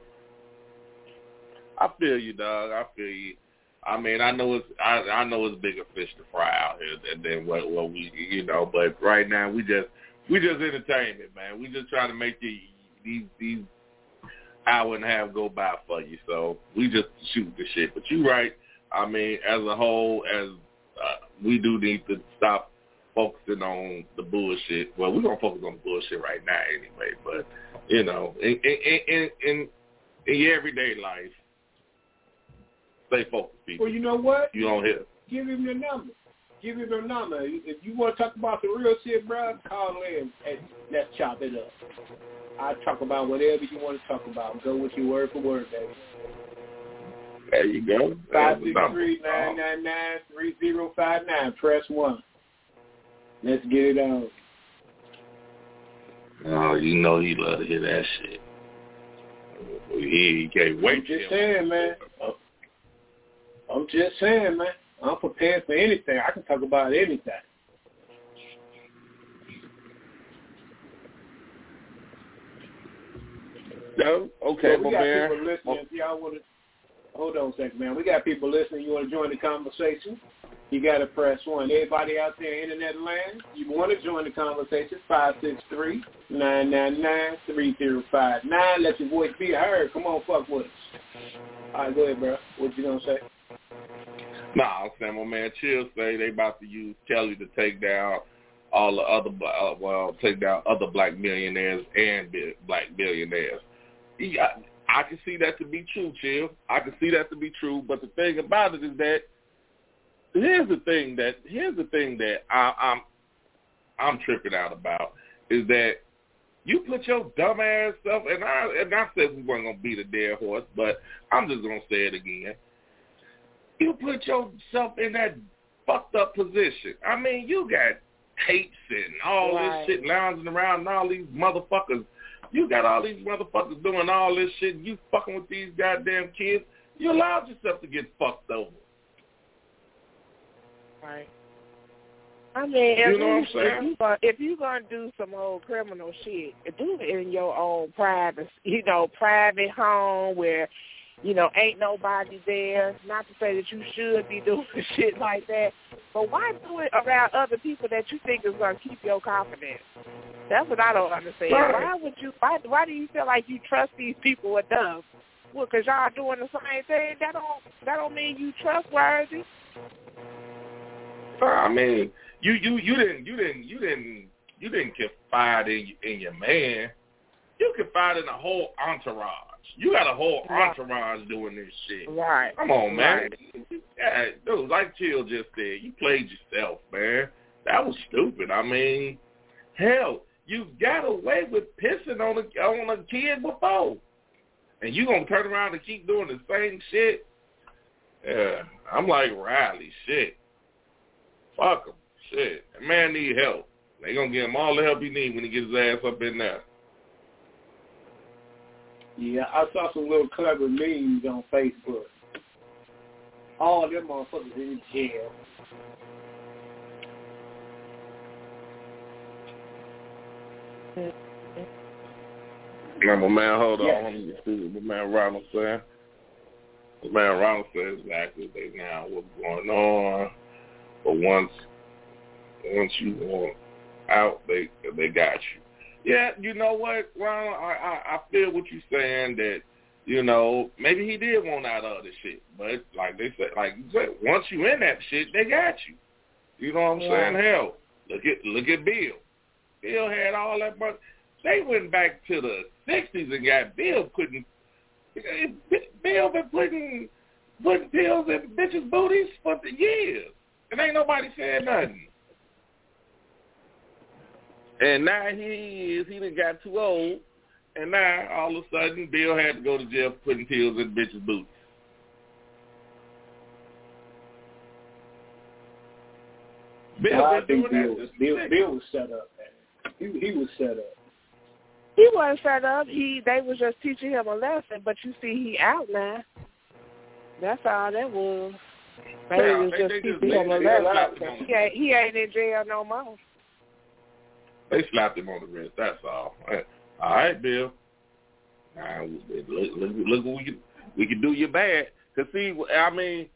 I feel you, dog. I feel you. I mean, I know it's I, I know it's bigger fish to fry out here than, than what, what we, you know. But right now, we just we just entertainment, man. We just trying to make the, these these hour and a half go by for you. So we just shoot the shit. But you right. I mean, as a whole, as uh, we do need to stop focusing on the bullshit. Well, we're gonna focus on the bullshit right now anyway. But you know, in in in, in, in your everyday life. Stay focused, people. Well, you know what? You don't hear. Give him your number. Give him your number. If you want to talk about the real shit, bro, call him and let's chop it up. I talk about whatever you want to talk about. Go with you word for word, baby. There you go. five six three, nine nine nine, three zero five nine. Press one. Let's get it on. Oh, you know he love to hear that shit. He, he can't wait. I'm just saying, man. I'm just saying, man. I'm prepared for anything. I can talk about anything. No? Okay, so we got man. People listening. If y'all want to, hold on a second, man. We got people listening. You want to join the conversation? You got to press one. Everybody out there in internet land, you want to join the conversation, five six three, nine nine nine, three zero five nine. Let your voice be heard. Come on, fuck with us. All right, go ahead, bro. What you gonna say? Nah, I'm saying my man Chill say they about to use Kelly to take down all the other uh, well, take down other black millionaires and bi- black billionaires. Yeah, I, I can see that to be true, Chill. I can see that to be true. But the thing about it is that here's the thing that here's the thing that I, I'm I'm tripping out about is that you put your dumb ass stuff, and I and I said we weren't gonna beat a dead horse, but I'm just gonna say it again. You put yourself in that fucked up position. I mean, you got tapes and all right. This shit lounging around, and all these motherfuckers. You got all these motherfuckers doing all this shit. And you fucking with these goddamn kids. You allowed yourself to get fucked over. Right. I mean, you know what I'm saying? If you're going to do some old criminal shit, do it in your own private, you know, private home where, you know, ain't nobody there. Not to say that you should be doing shit like that, but why do it around other people that you think is going to keep your confidence? That's what I don't understand. Right. Why would you? Why, why do you feel like you trust these people enough? Well, because y'all doing the same thing. That don't that don't mean you trustworthy. I mean. You you you didn't you didn't you didn't you didn't confide in in your man. You confided in a whole entourage. You got a whole entourage doing this shit. Right. Come on, man. Right. Yeah, dude, like Chill just said, you played yourself, man. That was stupid. I mean, hell, you got away with pissing on a on a kid before, and you gonna turn around and keep doing the same shit? Yeah, I'm like Riley, shit. Fuck him. Shit, that man need help. They gonna give him all the help he need when he gets his ass up in there. Yeah, I saw some little clever memes on Facebook. All them motherfuckers in jail. Remember, man, hold on. Yes. Let me see what my man Ronald said. My man Ronald said exactly they now what's going on, but once. Once you want out, they they got you. Yeah, you know what, Ron? I, I, I feel what you're saying, that, you know, maybe he did want out of this shit. But like they said, like you said, once you in that shit, they got you. You know what I'm yeah. saying? Hell, look at look at Bill. Bill had all that money. They went back to the sixties and got Bill putting Bill been putting putting pills in bitches' booties for the years. And ain't nobody said nothing. And now he is, he done got too old, and now all of a sudden Bill had to go to jail for putting pills in bitches' boots. Bill, well, I think Bill, Bill, Bill was set up, man. He, he was set up. He wasn't set up. He They was just teaching him a lesson, but you see he out now. That's all that was. They yeah, was they, just they teaching just him a lesson. He ain't, he ain't in jail no more. They slapped him on the wrist. That's all. All right, Bill. Nah, look, look, look what we can, we can do you bad. Cause see, I mean,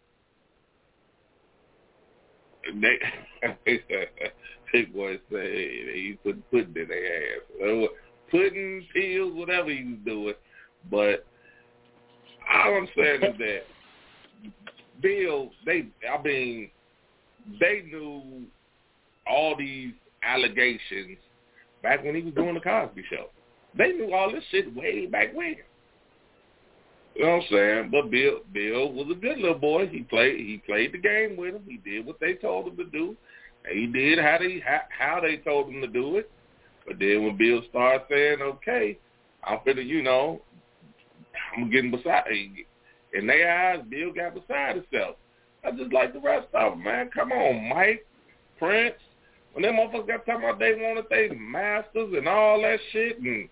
they big boy said he put pudding in their ass. They were pudding, pills, whatever he was doing. But all I'm saying is that Bill, they, I mean, they knew all these allegations back when he was doing the Cosby Show. They knew all this shit way back when. You know what I'm saying? But Bill, Bill was a good little boy. He played, he played the game with him. He did what they told him to do. And he did how they how, how they told him to do it. But then when Bill started saying, "Okay, I'm finna," you know, I'm getting beside. In their eyes, Bill got beside himself. I just like the rest of them, man. Come on, Mike, Prince. When them motherfuckers got talking about they wanted they masters and all that shit, and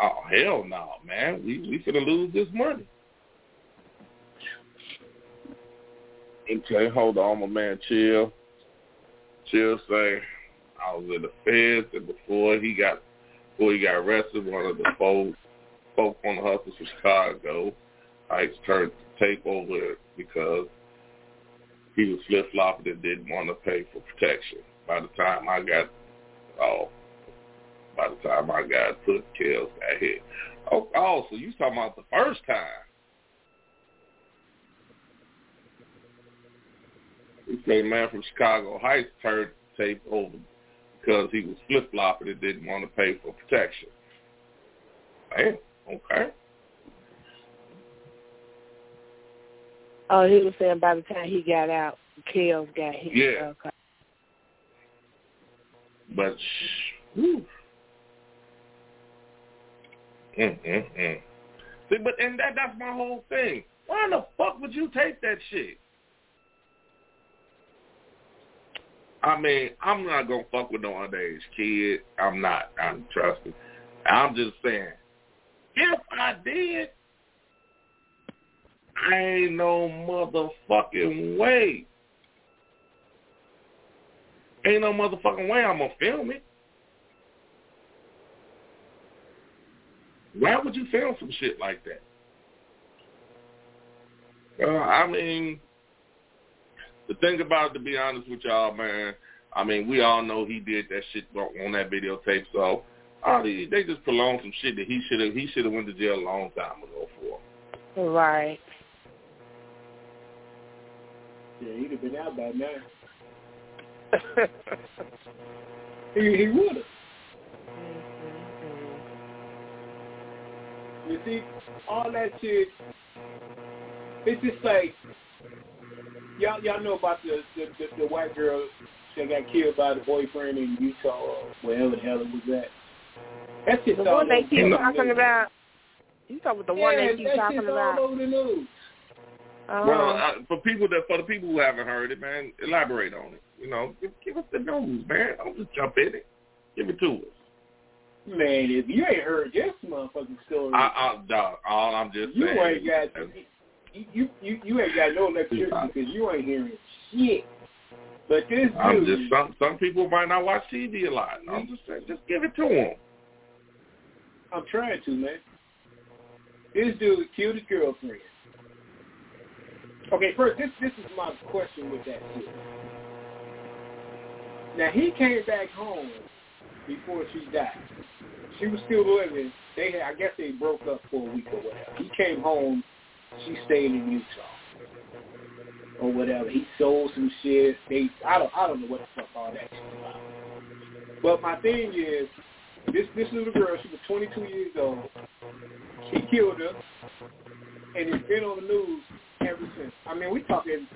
oh hell no, man, we we finna lose this money. Okay, hold on, my man, chill, chill. Say, I was in the feds, and before he got before he got arrested, one of the folks folk on the hustle from Chicago, I turned the tape over because he was flip-flopping and didn't want to pay for protection. By the time I got, oh, by the time I got put, Kels got hit. Oh, oh, so you talking about the first time? He said, man from Chicago Heights turned the tape over because he was flip-flopping and didn't want to pay for protection. Man, okay. Oh, he was saying by the time he got out, Kels got hit. Yeah. Okay. But, whew. Mm, mm, mm. See, but, and that, that's my whole thing. Why in the fuck would you take that shit? I mean, I'm not going to fuck with no underage kid. I'm not. I'm trusting. I'm just saying, if I did, I ain't no motherfucking way. Ain't no motherfucking way I'm going to film it. Why would you film some shit like that? Uh, I mean, the thing about it, to be honest with y'all, man, I mean, we all know he did that shit on that videotape, so all these, they just prolonged some shit that he should have he should have went to jail a long time ago for. Right. Yeah, he'd have been out by now. he he would have. You see, all that shit, it's just like, y'all y'all know about the the, the the white girl that got killed by the boyfriend in Utah or wherever the hell it was at. That's just the all one they keep talking news. About. You talking about the yeah, one they keep talking about? All over the news. Uh-huh. Well, I, for people that for the people who haven't heard it, man, elaborate on it. You know, give, give us the news, man. Don't just jump in it. Give it to us. Man, if you ain't heard this motherfucking story, I, I, dog, all I'm just you saying, ain't got you, you, you, you ain't got no electricity because you ain't hearing shit. But this I'm dude, just some some people might not watch T V a lot. I'm just saying, just give it to them. I'm trying to, man. This dude killed his girlfriend. Okay, first, this this is my question with that shit. Now he came back home. before she died. She was still living. They, had, I guess they broke up for a week or whatever. He came home. She stayed in Utah or whatever. He sold some shit. They, I don't, I don't know what the fuck all that shit about. But my thing is, this this little girl, she was twenty-two years old. He killed her, and it's been on the news ever since. I mean, we talking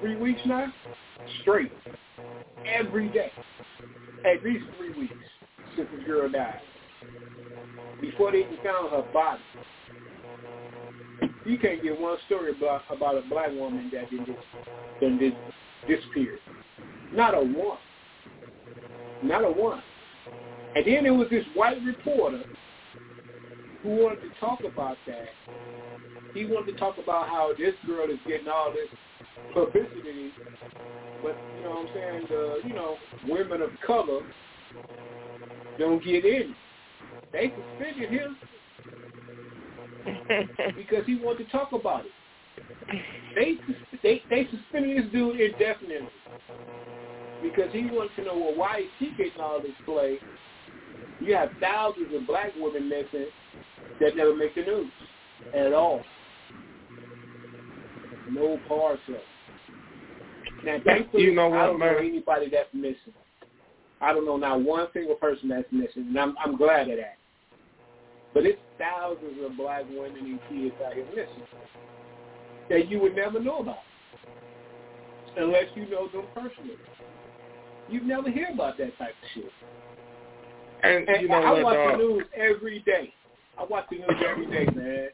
three weeks now, straight, every day, at least three weeks since this girl died. Before they even found her body, you can't get one story about about a black woman that did done did disappeared. Not a one. Not a one. And then there was this white reporter who wanted to talk about that. He wanted to talk about how this girl is getting all this publicity, but, you know what I'm saying, uh, you know, women of color don't get in. They suspended him because he wanted to talk about it. They, they, they suspended this dude indefinitely because he wanted to know, well, why is he getting all this play? You have thousands of black women missing that never make the news at all. No parts of it. Now, thankfully, you know what, I don't man. know anybody that's missing. I don't know not one single person that's missing, and I'm, I'm glad of that. But it's thousands of black women and kids out here missing that you would never know about unless you know them personally. You'd never hear about that type of shit. And, and you know I, what, I watch uh, the news every day. I watch the news every day, man.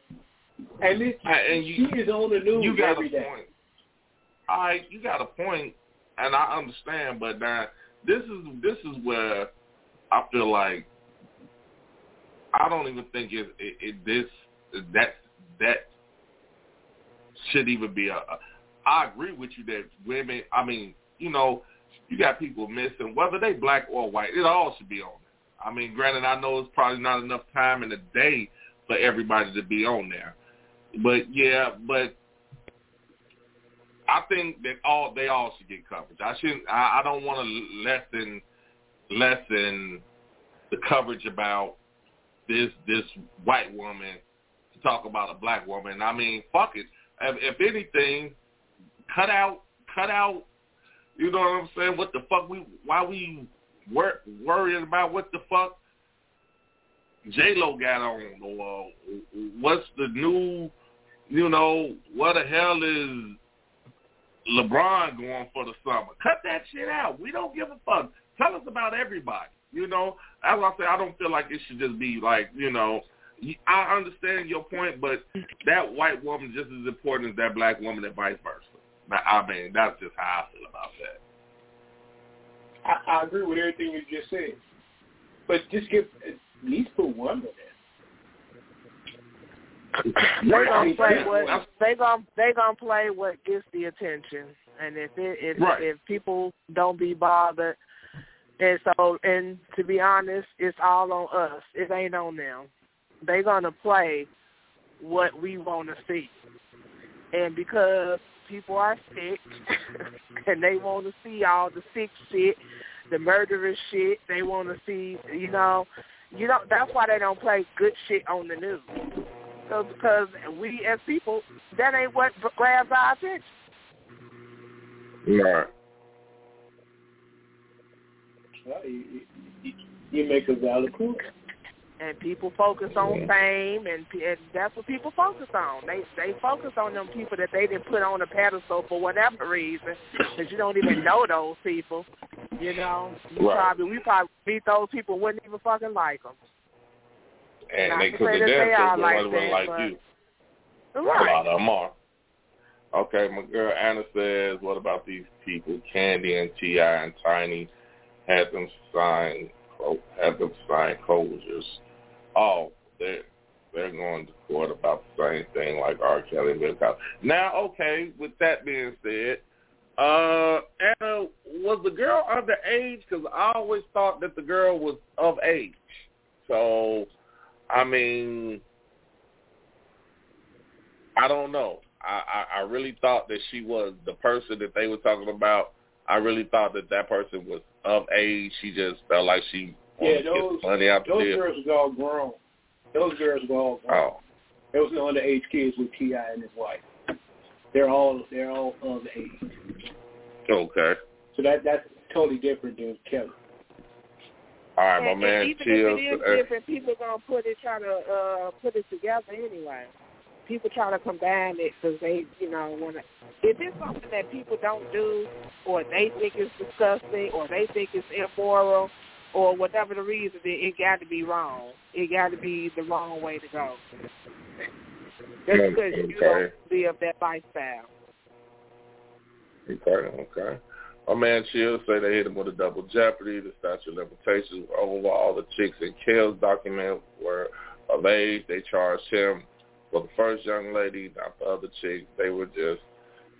And, this, uh, and you, she is on the news you got every a day. Point. All right, you got a point, and I understand, but now this is this is where I feel like I don't even think it, it, it this that that should even be a. a I agree with you that women. I mean, you know, you got people missing, whether they black or white. It all should be on. I mean, granted, I know it's probably not enough time in the day for everybody to be on there. But, yeah, but I think that all they all should get coverage. I shouldn't. I, I don't want to lessen, lessen the coverage about this this white woman to talk about a black woman. I mean, fuck it. If, if anything, cut out, cut out, you know what I'm saying? What the fuck? We Why we... We're worrying about what the fuck J-Lo got on, or what's the new, you know, what the hell is LeBron going for the summer? Cut that shit out. We don't give a fuck. Tell us about everybody, you know. As I say, I don't feel like it should just be like, you know, I understand your point, but that white woman just as important as that black woman and vice versa. I mean, that's just how I feel about that. I, I agree with everything you just said, but just give at least put one on it. They're gonna play what they gonna they gonna play what gets the attention, and if it if, right. if people don't be bothered, and so and to be honest, it's all on us. It ain't on them. They're gonna play what we want to see, and because people are sick, and they want to see all the sick shit, the murderous shit. They want to see, you know, you know. That's why they don't play good shit on the news, so, because we as people, that ain't what grabs our attention. Yeah. Well, you, you, you make a valid point. And people focus on fame, and, and that's what people focus on. They they focus on them people that they didn't put on a pedestal for whatever reason, because you don't even know those people. You know, you right. probably we probably meet those people wouldn't even fucking like them. And Not they could have done like, that, like but, you. Right. A lot of them are. Okay, my girl Anna says, what about these people? Candy and T I and Tiny had them sign had them sign closures. Oh, they're, they're going to court about the same thing like R. Kelly and Bill Cosby. Now, okay, with that being said, uh, Anna, was the girl underage? Because I always thought that the girl was of age. So, I mean, I don't know. I, I, I really thought that she was the person that they were talking about I really thought that that person was of age. She just felt like she wanted yeah, those, to get plenty out the deal. Those girls were all grown. Those girls were all grown. Oh. There was no underage kids with T I and his wife. They're all they're all of age. Okay. So that that's totally different than Kevin. All right, and my man. Even chills, if it is different, people gonna put it try to uh, put it together anyway. People try to combine it because they, you know, want to. If it's something that people don't do, or they think it's disgusting, or they think it's immoral, or whatever the reason, it, it got to be wrong. It got to be the wrong way to go. Just because okay. you don't live that lifestyle. Okay, okay. My man Chill say they hit him with a double jeopardy. The statute of limitations over all the chicks in Kale's document were of age. They charged him for the first young lady, not the other chicks. They were just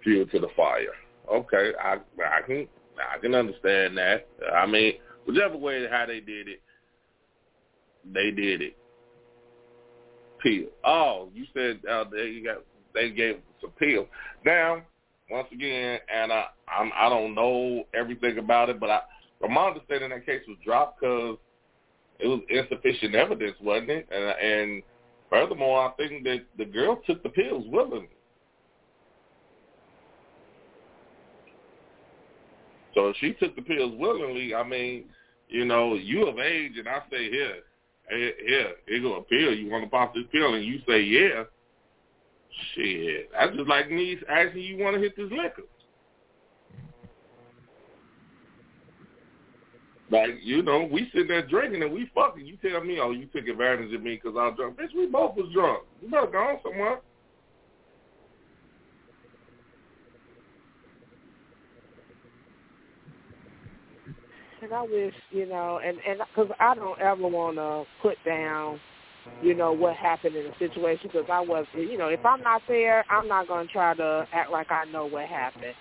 fuel to the fire. Okay, I I can I can understand that. I mean, whichever way how they did it, they did it. Peel. Oh, you said uh, they got they gave some peel. Now. Once again, and I I'm, I don't know everything about it, but I, from my understanding, that case was dropped because it was insufficient evidence, wasn't it? And, and furthermore, I think that the girl took the pills willingly. So if she took the pills willingly, I mean, you know, you of age, and I say, here, here, here go a pill. You want to pop this pill? And you say, yeah. Shit, that's just like me asking you want to hit this liquor. Like, you know, we sitting there drinking and we fucking. You tell me, oh, you took advantage of me because I was drunk. Bitch, we both was drunk. You better go on somewhere. And I wish, you know, and because and, I don't ever want to put down, you know, what happened in the situation, because I was, you know, if I'm not there, I'm not going to try to act like I know what happened.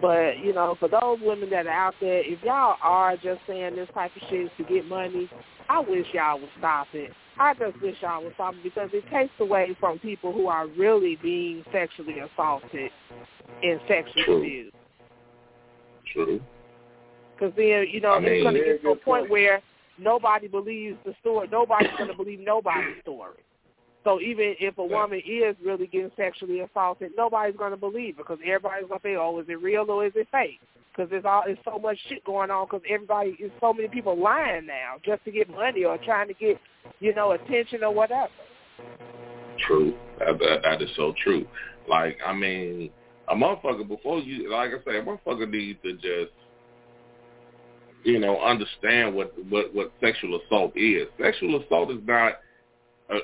But, you know, for those women that are out there, if y'all are just saying this type of shit to get money, I wish y'all would stop it. I just wish y'all would stop it, because it takes away from people who are really being sexually assaulted and sexually True. abused. True. Because then, you know, I mean, it's going to get to a point where nobody believes the story. Nobody's going to believe nobody's story. So even if a woman is really getting sexually assaulted, nobody's going to believe it, because everybody's going to say, oh, is it real or is it fake? Because there's all there's so much shit going on, because everybody, there's so many people lying now just to get money or trying to get, you know, attention or whatever. True. That, that, that is so true. Like, I mean, a motherfucker, before you, like I say, a motherfucker needs to just, you know, understand what, what, what sexual assault is. Sexual assault is not uh,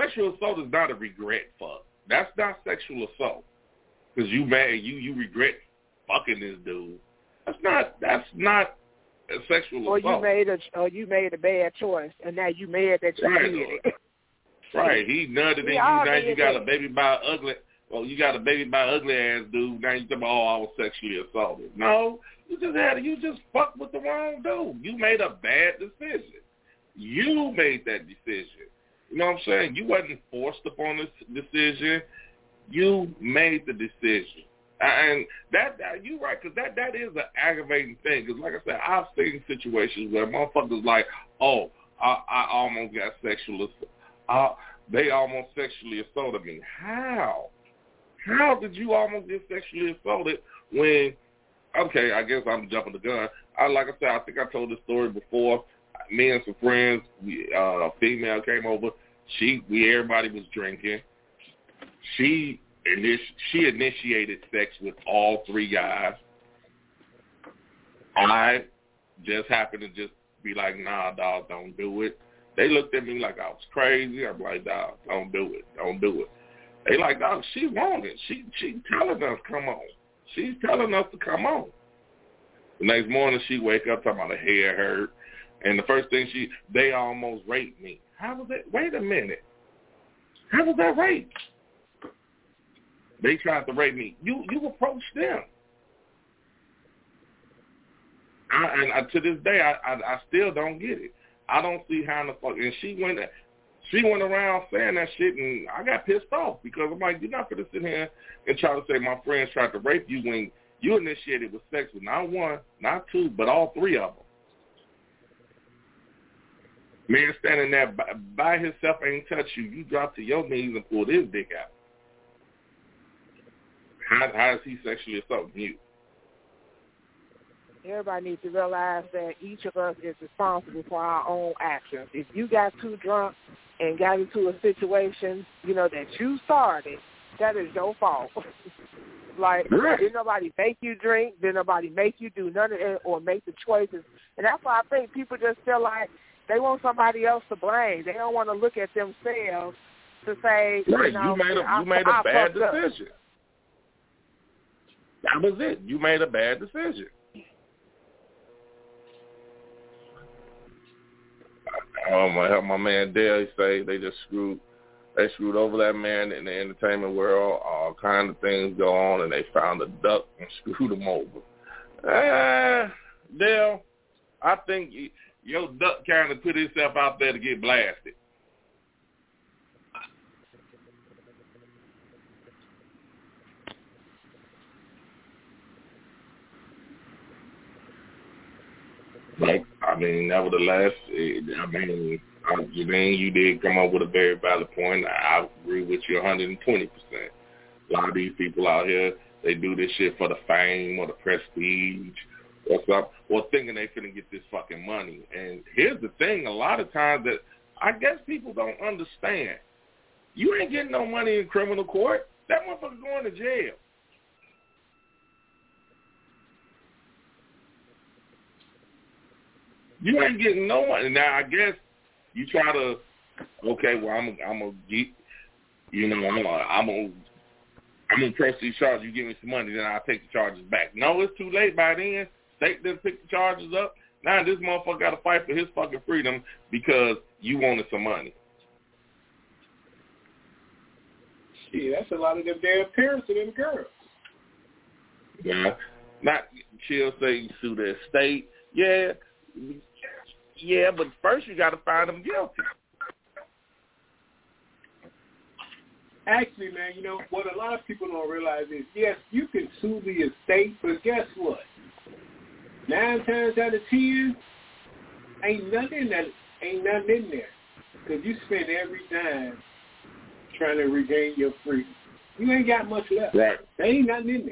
sexual assault is not a regret fuck. That's not sexual assault. Because you mad, you you regret fucking this dude. That's not that's not a sexual or assault. Or you made a or you made a bad choice, and now you mad that you right. did it. Right, he nutted in you. Now you got it. a baby by ugly. Well, you got a baby by ugly ass dude. Now you talking about, oh, I was sexually assaulted. No. You just had you just fucked with the wrong dude. You made a bad decision. You made that decision. You know what I'm saying? You wasn't forced upon this decision. You made the decision, and that, that you right, because that that is an aggravating thing. Because like I said, I've seen situations where motherfuckers like, oh, I, I almost got sexual. Uh, they almost sexually assaulted me. How? How did you almost get sexually assaulted when? Okay, I guess I'm jumping the gun. I, like I said, I think I told this story before. Me and some friends, we, uh, a female came over. She, we, everybody was drinking. She, init- she initiated sex with all three guys. I just happened to just be like, nah, dog, don't do it. They looked at me like I was crazy. I'm like, dog, don't do it, don't do it. They like, dog, she wanted. She, she telling us, come on. She's telling us to come on. The next morning, she wake up talking about her hair hurt, and the first thing she, they almost raped me. How was that? Wait a minute. How was that rape? They tried to rape me. You you approached them. I, and I, to this day, I, I I still don't get it. I don't see how in the fuck. And she went she went around saying that shit, and I got pissed off because I'm like, you're not going to sit here and try to say my friends tried to rape you when You initiated with sex with not one, not two, but all three of them. Man standing there by, by himself ain't touch you. You drop to your knees and pull his dick out. How, how is he sexually assaulting you? Everybody needs to realize that each of us is responsible for our own actions. If you got too drunk and got into a situation, you know, that you started, that is your fault. Like, right. Did nobody make you drink? Did nobody make you do none of it or make the choices? And that's why I think people just feel like they want somebody else to blame. They don't want to look at themselves to say, right. you know, you made a, I, you made a I, bad I decision. Up. That was it. You made a bad decision. Oh my! My man Dale, he say they just screwed, they screwed over that man in the entertainment world. All kind of things go on, and they found a duck and screwed him over. Uh, Dale, I think you, your duck kind of put itself out there to get blasted. Like, I mean, nevertheless, it, I mean, Janine, you did come up with a very valid point. I agree with you one hundred twenty percent. A lot of these people out here, they do this shit for the fame or the prestige or something, or thinking they couldn't get this fucking money. And here's the thing, a lot of times that I guess people don't understand. You ain't getting no money in criminal court. That motherfucker's going to jail. You ain't getting no money. Now, I guess you try to, okay, well, I'm a, I'm a, you know, I'm a, I'm a, I'm gonna press these charges. You give me some money, then I'll take the charges back. No, it's too late by then. State didn't pick the charges up. Now this motherfucker got to fight for his fucking freedom because you wanted some money. Shit, that's a lot of them damn parents and them girls. Yeah. Not, she'll say you sue the estate. Yeah. Yeah, but first you got to find them guilty. Actually, man, you know, what a lot of people don't realize is, yes, you can sue the estate, but guess what? Nine times out of ten, ain't nothing that ain't nothing in there, because you spend every dime trying to regain your freedom. You ain't got much left. Right. There ain't nothing in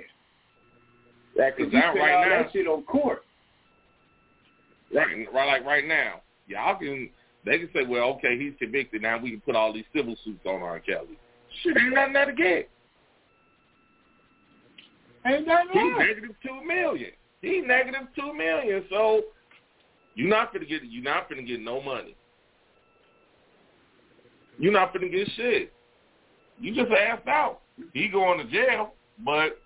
there. Because you spend right all now, that shit on court. Right, right, like right now, y'all can, they can say, well, okay, he's convicted. Now we can put all these civil suits on R. Kelly. Shit, ain't nothing there to get. Ain't nothing there. He's negative two million. He's negative two million. So you're not finna get, you're not finna get no money. You're not finna get shit. You just asked out. He going to jail, but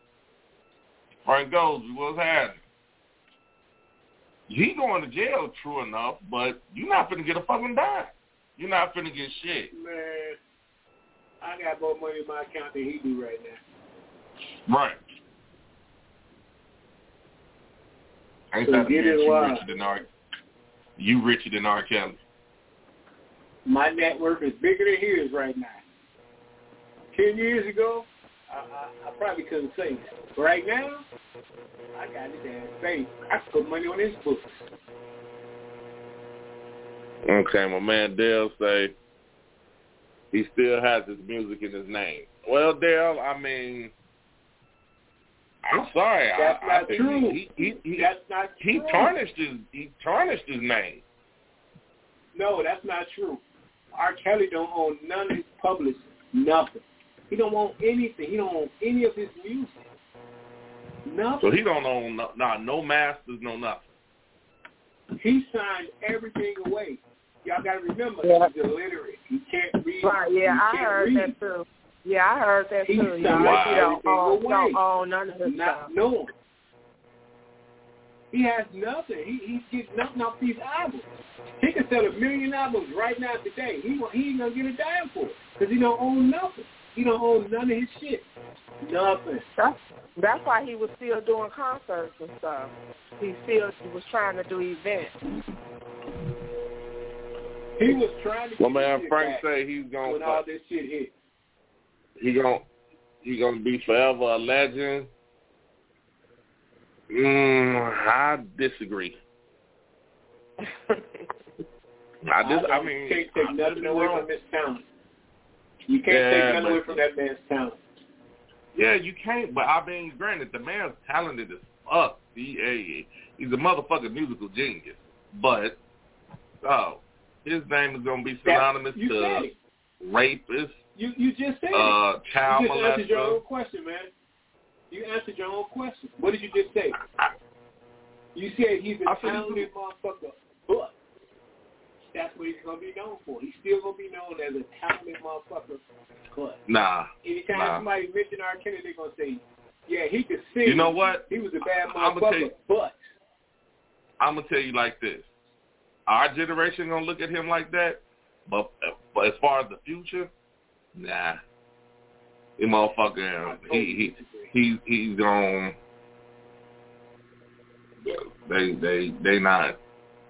Frank goes, what's happening? He going to jail, true enough, but you're not finna get a fucking dime. You're not finna get shit. Man, I got more money in my account than he do right now. Right. Ain't so that get it you richer than R. You richer than R. Kelly. My net worth is bigger than his right now. Ten years ago, I, I, I probably couldn't say it. But right now, I got it damn safe. I can put money on his books. Okay, my man Dale say he still has his music in his name. Well, Dale, I mean, I'm sorry. That's I, not I think true. He, he, he, that's not he true. Tarnished his, he tarnished his name. No, that's not true. R. Kelly don't own none of his publishing, nothing. He don't own anything. He don't own any of his music. Nothing. So he don't own no, nah, no masters, no nothing. He signed everything away. Y'all got to remember, yeah. He's illiterate. He can't read. Right, yeah, I heard read. that too. Yeah, I heard that he too. He don't own, don't own none of his Not, stuff. No. He has nothing. He he gets nothing off these albums. He could sell a million albums right now today. He he ain't gonna get a dime for it because he don't own nothing. He don't own none of his shit. Nothing. That's, that's why he was still doing concerts and stuff. He still he was trying to do events. He was trying to well, get man, Frank say he's gonna when all this shit hit. He gonna he gonna be forever a legend. Mm, I disagree. I, dis- I, I mean, you can't take I'm nothing away wrong. from his talent. You can't yeah, take nothing away from that man's talent. Yeah, you can't. But I mean, granted, the man's talented as fuck. He, hey, he's a motherfucking musical genius. But oh, his name is gonna be synonymous that, to rapist. You you just said uh, it. Child you just molester. Answered your own question, man. You answered your own question. What did you just say? I, you said he's a talented motherfucker, but that's what he's gonna be known for. He's still gonna be known as a talented motherfucker, but nah. Anytime nah. somebody mentions R. Kelly, they're gonna say, "Yeah, he could sing. You know what? He was a bad motherfucker, you, but." I'm gonna tell you like this: our generation gonna look at him like that, but, but as far as the future, nah. This motherfucker, he he he he's gonna. They they they not,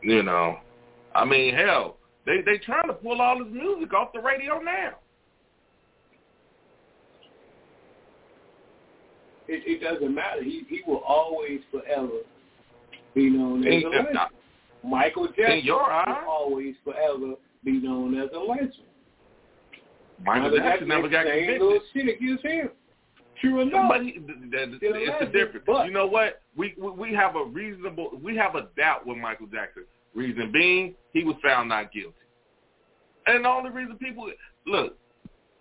you know. I mean, hell, they they trying to pull all his music off the radio now. It, it doesn't matter. He he will always forever be known as a legend. Michael Jackson will always forever be known as a legend. Michael Jackson never got convicted. Little shit against him. True enough. But he, that, it's a difference. But you know what? We, we we have a reasonable. We have a doubt with Michael Jackson. Reason being, he was found not guilty. And the only reason people... Look,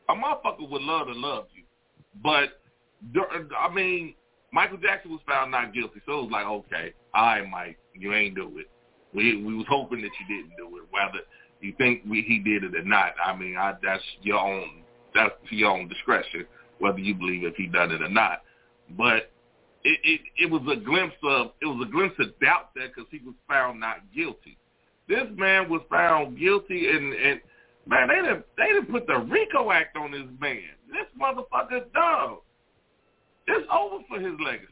a motherfucker would love to love you. But, I mean, Michael Jackson was found not guilty. So it was like, okay, all right, Mike, you ain't do it. We we was hoping that you didn't do it. Whether you think we, he did it or not, I mean, I, that's your own that's your own discretion, whether you believe if he done it or not. But... It, it it was a glimpse of it was a glimpse of doubt there because he was found not guilty. This man was found guilty, and, and man, they didn't they didn't put the RICO Act on this man. This motherfucker's dog. It's over for his legacy.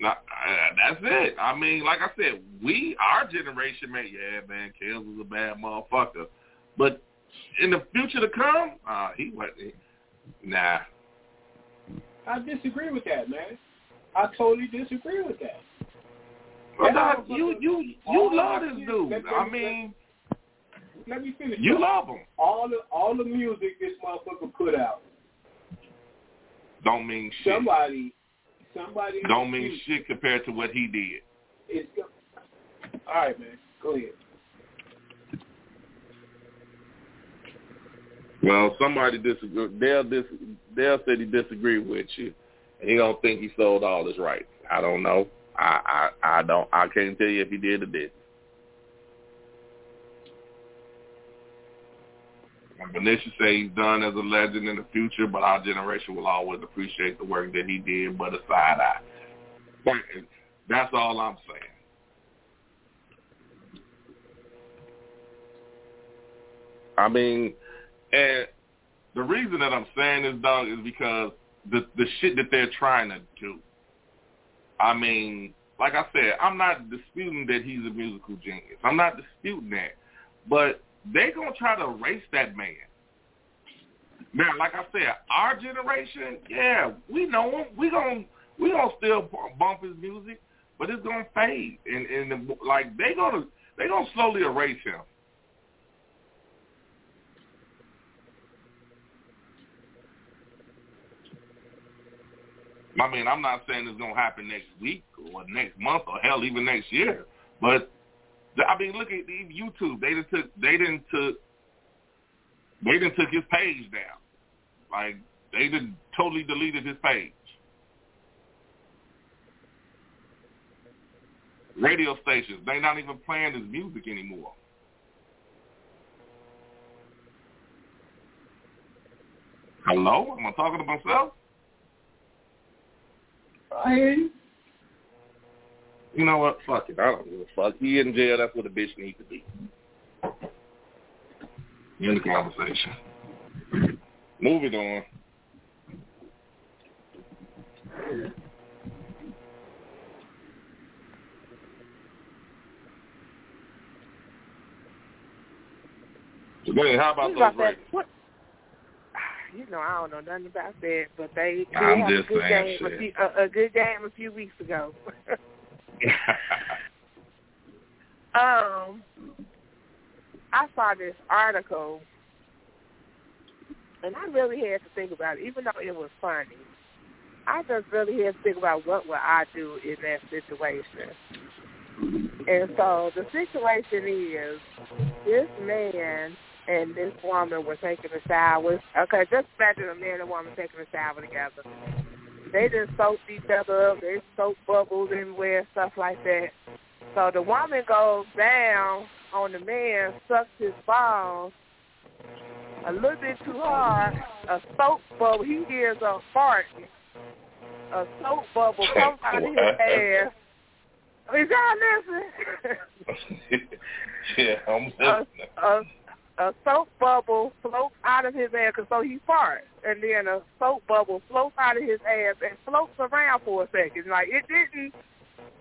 Now, I, that's it. I mean, like I said, we our generation, man. Yeah, man, Kells was a bad motherfucker, but in the future to come, uh, he wasn't. Nah. I disagree with that, man. I totally disagree with that. Well, Doc, you you you love this dude. Let, let, I mean, let, let me finish. You love him. All the all the music this motherfucker put out don't mean shit. Somebody, somebody don't mean music. shit compared to what he did. It's, all right, man. Go ahead. Well, somebody disagree. They'll dis. Dale said he disagreed with you, and he don't think he sold all his rights. I don't know. I, I, I don't. I can't tell you if he did or didn't. Benicia say he's done as a legend in the future, but our generation will always appreciate the work that he did. But a side eye. But that's all I'm saying. I mean, and. The reason that I'm saying this, dog, is because the the shit that they're trying to do. I mean, like I said, I'm not disputing that he's a musical genius. I'm not disputing that. But they're going to try to erase that man. Now, like I said, our generation, yeah, we know him. We're going we gonna still bump his music, but it's going to fade. And, and the, like, they're going to they gonna slowly erase him. I mean, I'm not saying it's going to happen next week or next month or hell, even next year. But, I mean, look at YouTube. They didn't took, they didn't took, they didn't took his page down. Like, they didn't totally deleted his page. Radio stations, they not even playing his music anymore. Hello? Am I talking to myself? I hear you. You know what? Fuck it. I don't give a fuck. He in jail. That's what a bitch needs to be. In the conversation. Move it on. So, man, how about those ratings? you know, I don't know nothing about that, but they did have a good game a, few, a, a good game a few weeks ago. um, I saw this article, and I really had to think about it, even though it was funny. I just really had to think about what would I do in that situation. And so the situation is this man and this woman were taking a shower. Okay, just imagine a man and a woman taking a shower together. They just soaked each other up. They soaked bubbles everywhere, stuff like that. So the woman goes down on the man, sucks his balls a little bit too hard. A soap bubble, he hears a fart. A soap bubble comes out of his ass. Is y'all listening? Yeah, I'm listening. A, a, A soap bubble floats out of his ass, cause so he farts, and then a soap bubble floats out of his ass and floats around for a second. Like, it didn't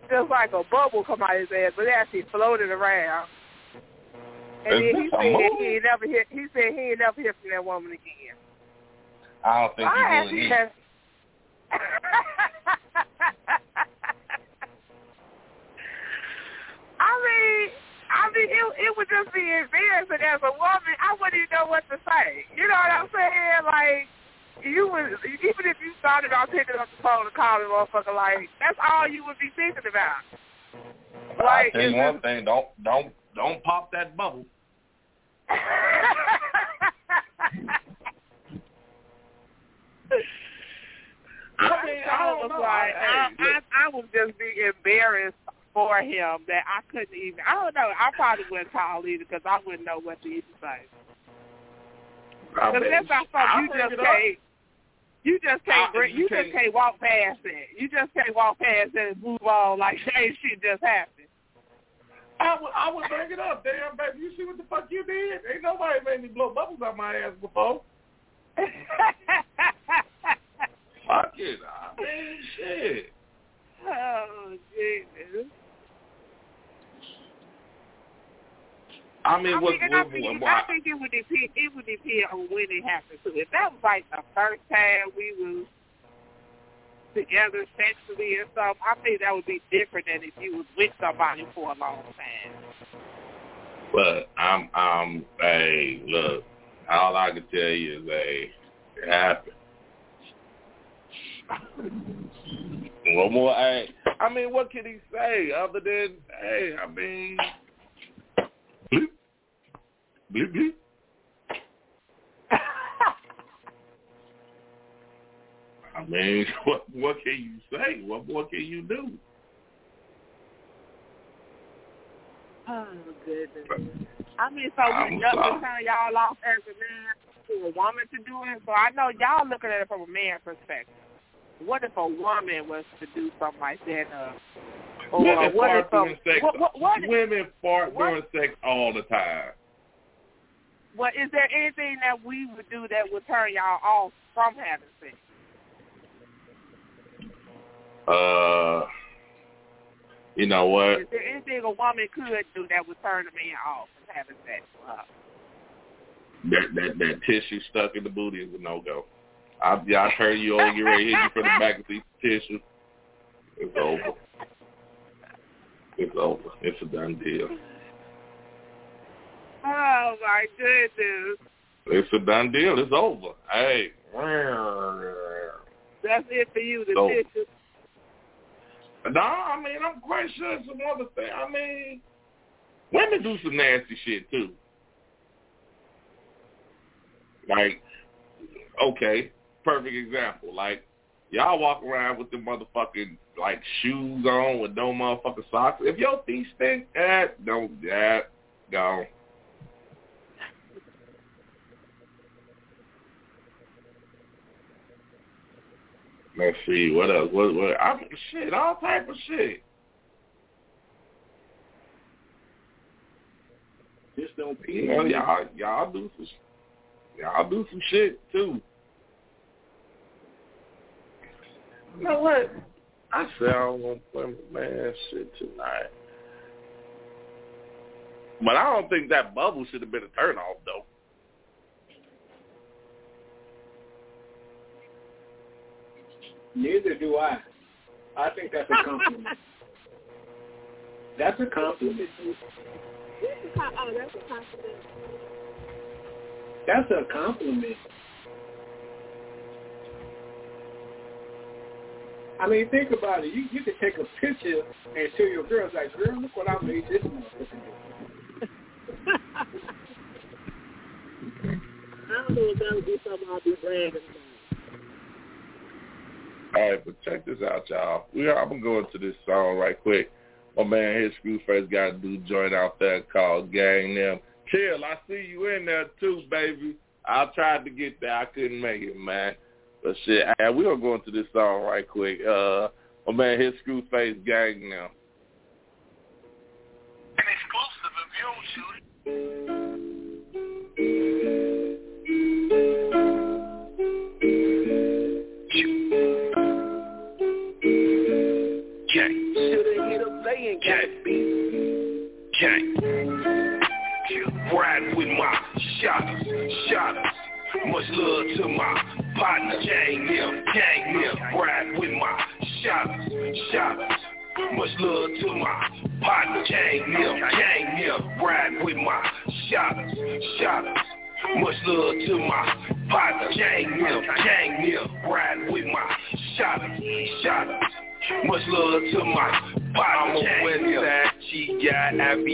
just like a bubble come out of his ass, but it actually floated around. And Is then he said he ain't never hear. He said he ain't never hear from that woman again. I don't think I he really has. I mean. I mean, it, it would just be embarrassing as a woman. I wouldn't even know what to say. You know what I'm saying? Like, you would, even if you started on picking up the phone and calling a motherfucker, like, that's all you would be thinking about. Like, I'll tell you one thing, don't, don't, don't pop that bubble. I mean, I was like, I, I, I would just be embarrassed for him that I couldn't even, I don't know, I probably wouldn't call either because I wouldn't know what to even say. Because if I thought you just can't, you just can't, bring, you just can't walk past it. You just can't walk past it and move on like hey, shit just happened. I would, I would bring it up. Damn, baby, you see what the fuck you did? Ain't nobody made me blow bubbles out my ass before. Fuck it, I mean, shit. Oh, Jesus. I mean, I what, mean, what, I, think, what, I think it would depend. It would depend on when it happened. So if that was like the first time we was together sexually and stuff, I think that would be different than if you was with somebody for a long time. But I'm, I'm, hey, look, all I can tell you is, hey, it happened. One more, hey, I mean, what can he say other than, hey, I mean, bleep, bleep, bleep. I mean, what what can you say? What more can you do? Oh, goodness. I mean, so we just turn y'all off as a man to a woman to do it. So I know y'all looking at it from a man's perspective. What if a woman was to do something like that? Uh, or women what fart if a, during sex. What, what, what, women fart what, during sex all the time. Well, is there anything that we would do that would turn y'all off from having sex? Uh, you know what? Is there anything a woman could do that would turn a man off from having sex? Uh, that that that tissue stuck in the booty is a no go. I, I turn you over, get ready to hit you from the back of these tissue. It's over. It's over. It's a done deal. Oh, my goodness. It's a done deal. It's over. Hey. That's it for you, the so, tissue. No, I mean, I'm quite sure it's some other thing. I mean, women do some nasty shit, too. Like, okay. Perfect example. Like, y'all walk around with the motherfucking, like, shoes on with no motherfucking socks. If your feet stink, that, eh, don't, that, eh, gone. Let's see, what else? What, what, I mean, shit, all type of shit. Just don't pee. You know, y'all, y'all do some y'all do some shit, too. You know what? I said I don't want to play with man shit tonight. But I don't think that bubble should have been a turn off, though. Neither do I. I think that's a compliment. That's a compliment. Oh, that's a compliment. That's a compliment. I mean, think about it. You you could take a picture and show your girls like, girl, look what I made this motherfucker. I don't know if that would be something I'll be bragging about. All right, but check this out, y'all. We are, I'm going to go into this song right quick. My man, his Screwface got a new joint out there called Gang Them. Chill, I see you in there too, baby. I tried to get there. I couldn't make it, man. But shit, hey, we're going to go into this song right quick. Uh, my man, his Screwface Gang Them. An exclusive of you, Julie. Gang, gang, ride with my shotters, shotters. Much love to my partner, gang them, gang them. Ride with my shotters, shotters. Much love to my partner, gang them, gang them. Ride with my shotters, shotters. Much love to my partner, gang them, gang them. Ride with my shotters, shotters. Much love to my I'm a Westside G-guy, I B A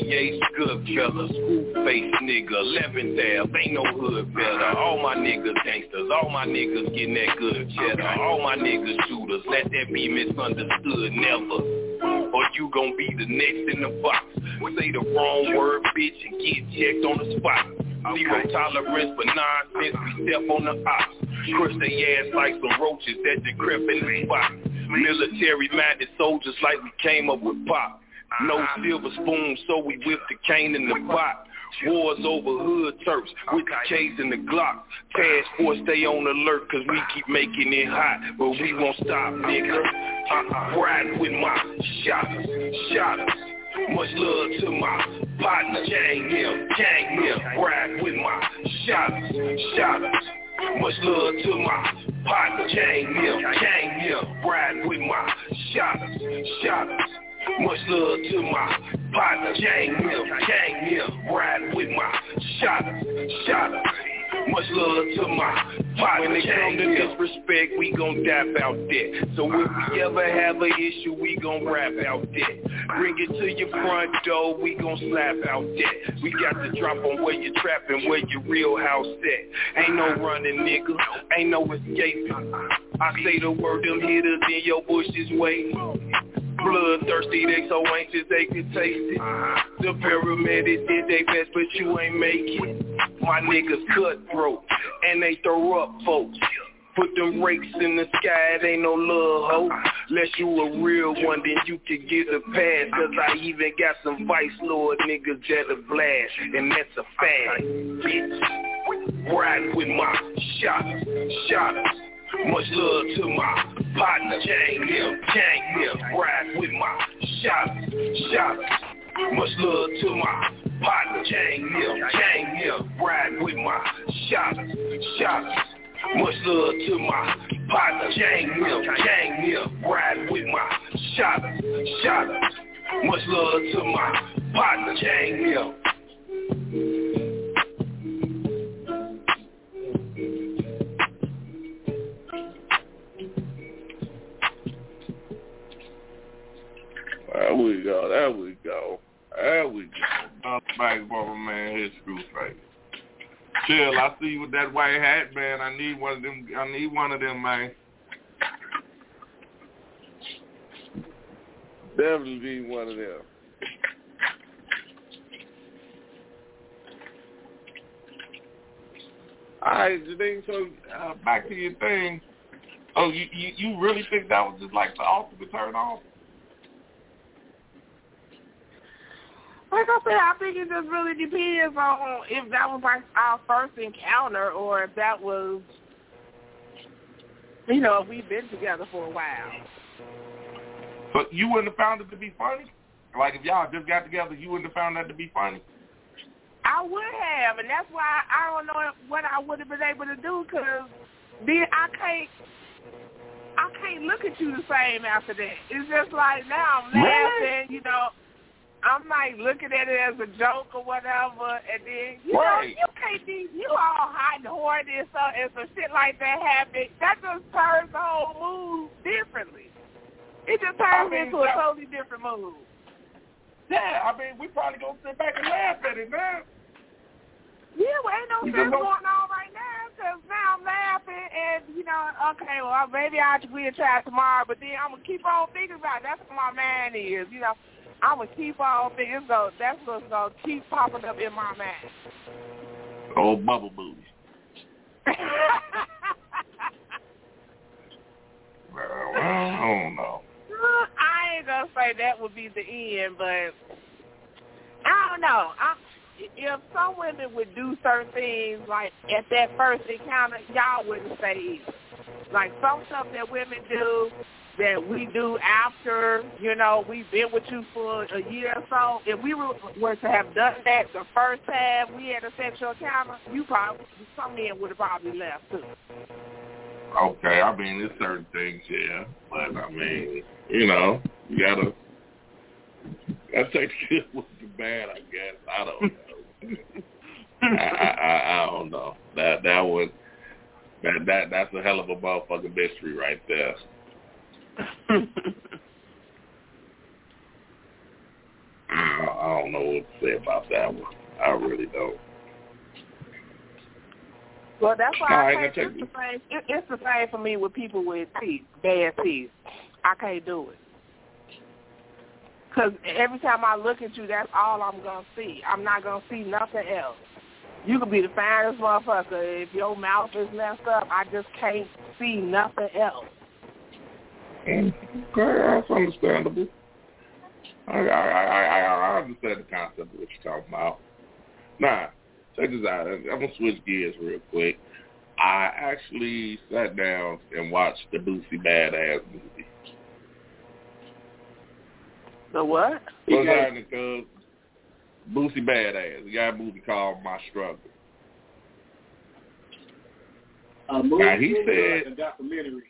good fella, school-faced nigga, eleven there, ain't no hood better. All my niggas gangsters, all my niggas getting that good cheddar. All my niggas shooters, let that be misunderstood, never. Or you gon' be the next in the box. Say the wrong word, bitch, and get checked on the spot. Zero tolerance for nonsense, we step on the ops. Crush their ass like some roaches that decrep in the spot. Military-minded soldiers like we came up with pop. No silver spoon, so we whipped the cane in the pot. Wars over hood turfs with the K's and the Glocks. Task force stay on alert, cause we keep making it hot. But we won't stop, nigga. Uh-uh, ride with my shotters, shotters. Much love to my partner, gang them, gang them. Ride with my shotters, shotters. Much love to my partner, gang them, gang them. Ride with my shotters, shotters. Much love to my partner, gang them, gang them. Ride with my shotters, shotters. Much love to my partner. When it comes to disrespect, we gon' dap out that. So if we ever have an issue, we gon' rap out that. Bring it to your front door, we gon' slap out that. We got the drop on where you trappin', where your real house at. Ain't no running, nigga, ain't no escaping. I say the word, them hitters in your bush is waiting. Bloodthirsty, they so anxious they can taste it. The paramedics did they best, but you ain't make it. My niggas cutthroat, and they throw up folks. Put them rakes in the sky, it ain't no love, ho. Unless you a real one, then you can get a pass. Cause I even got some Vice Lord niggas that'll blast, and that's a fact, bitch. Ride with my shotters, shotters. Much love to my partner, gang them, gang them. Ride with my shotters, shotters. Much love to my partner, gang them, gang them. Ride with my shotters, shotters. Much love to my partner, gang them, gang them. Ride with my shotters, shotters. Much love to my partner, gang them. There we go, there we go, there we go. Back, brother, man, his Screwface. Chill, I see you with that white hat, man. I need one of them, I need one of them, man. Definitely need one of them. All right, Janine, so uh, back to your thing. Oh, you, you, you really think that was just like the ultimate turn off? Like I said, I think it just really depends on if that was like our first encounter or if that was, you know, if we've been together for a while. But you wouldn't have found it to be funny? Like if y'all just got together, you wouldn't have found that to be funny? I would have, and that's why I don't know what I would have been able to do because then I can't, I can't look at you the same after that. It's just like now I'm laughing, you know. I'm like looking at it as a joke or whatever, and then you right. know you can't be you all hot and horny and stuff, and some shit like that happen. That just turns the whole mood differently. It just turns I mean, into a totally different mood. Yeah, I mean we probably gonna sit back and laugh at it now. Yeah, well, ain't no you sense know. going on right now because now I'm laughing and you know okay, well maybe I'll we'll try tomorrow, but then I'm gonna keep on thinking about it. That's what my mind is, you know. I'm going to keep on thinking, so that's what's going to keep popping up in my mind. Old bubble movies. well, well, I don't know. I ain't going to say that would be the end, but I don't know. I, if some women would do certain things, like at that first encounter, y'all wouldn't say either. Like some stuff that women do, that we do after, you know, we've been with you for a year or so. If we were to have done that the first time we had a sexual encounter, you probably, some men would have probably left too. Okay, I mean, there's certain things, yeah. But, I mean, you know, you gotta, I take shit with the bad, I guess. I don't know. I, I, I don't know. That, that was, that, that, that's a hell of a motherfucking mystery right there. I don't know what to say about that one. I really don't. Well, that's why I right, can't. It's the same. It, it's the same for me with people with teeth, bad teeth. I can't do it because every time I look at you, that's all I'm gonna see. I'm not gonna see nothing else. You could be the finest motherfucker. If your mouth is messed up, I just can't see nothing else. Okay, that's understandable. I, I, I, I understand the concept of what you're talking about. Nah, check this out. I'm going to switch gears real quick. I actually sat down and watched the Boosie Badazz movie. The what? Well, okay. Boosie Badazz. He got a movie called My Struggle. A movie? Now, he said, like a documentary.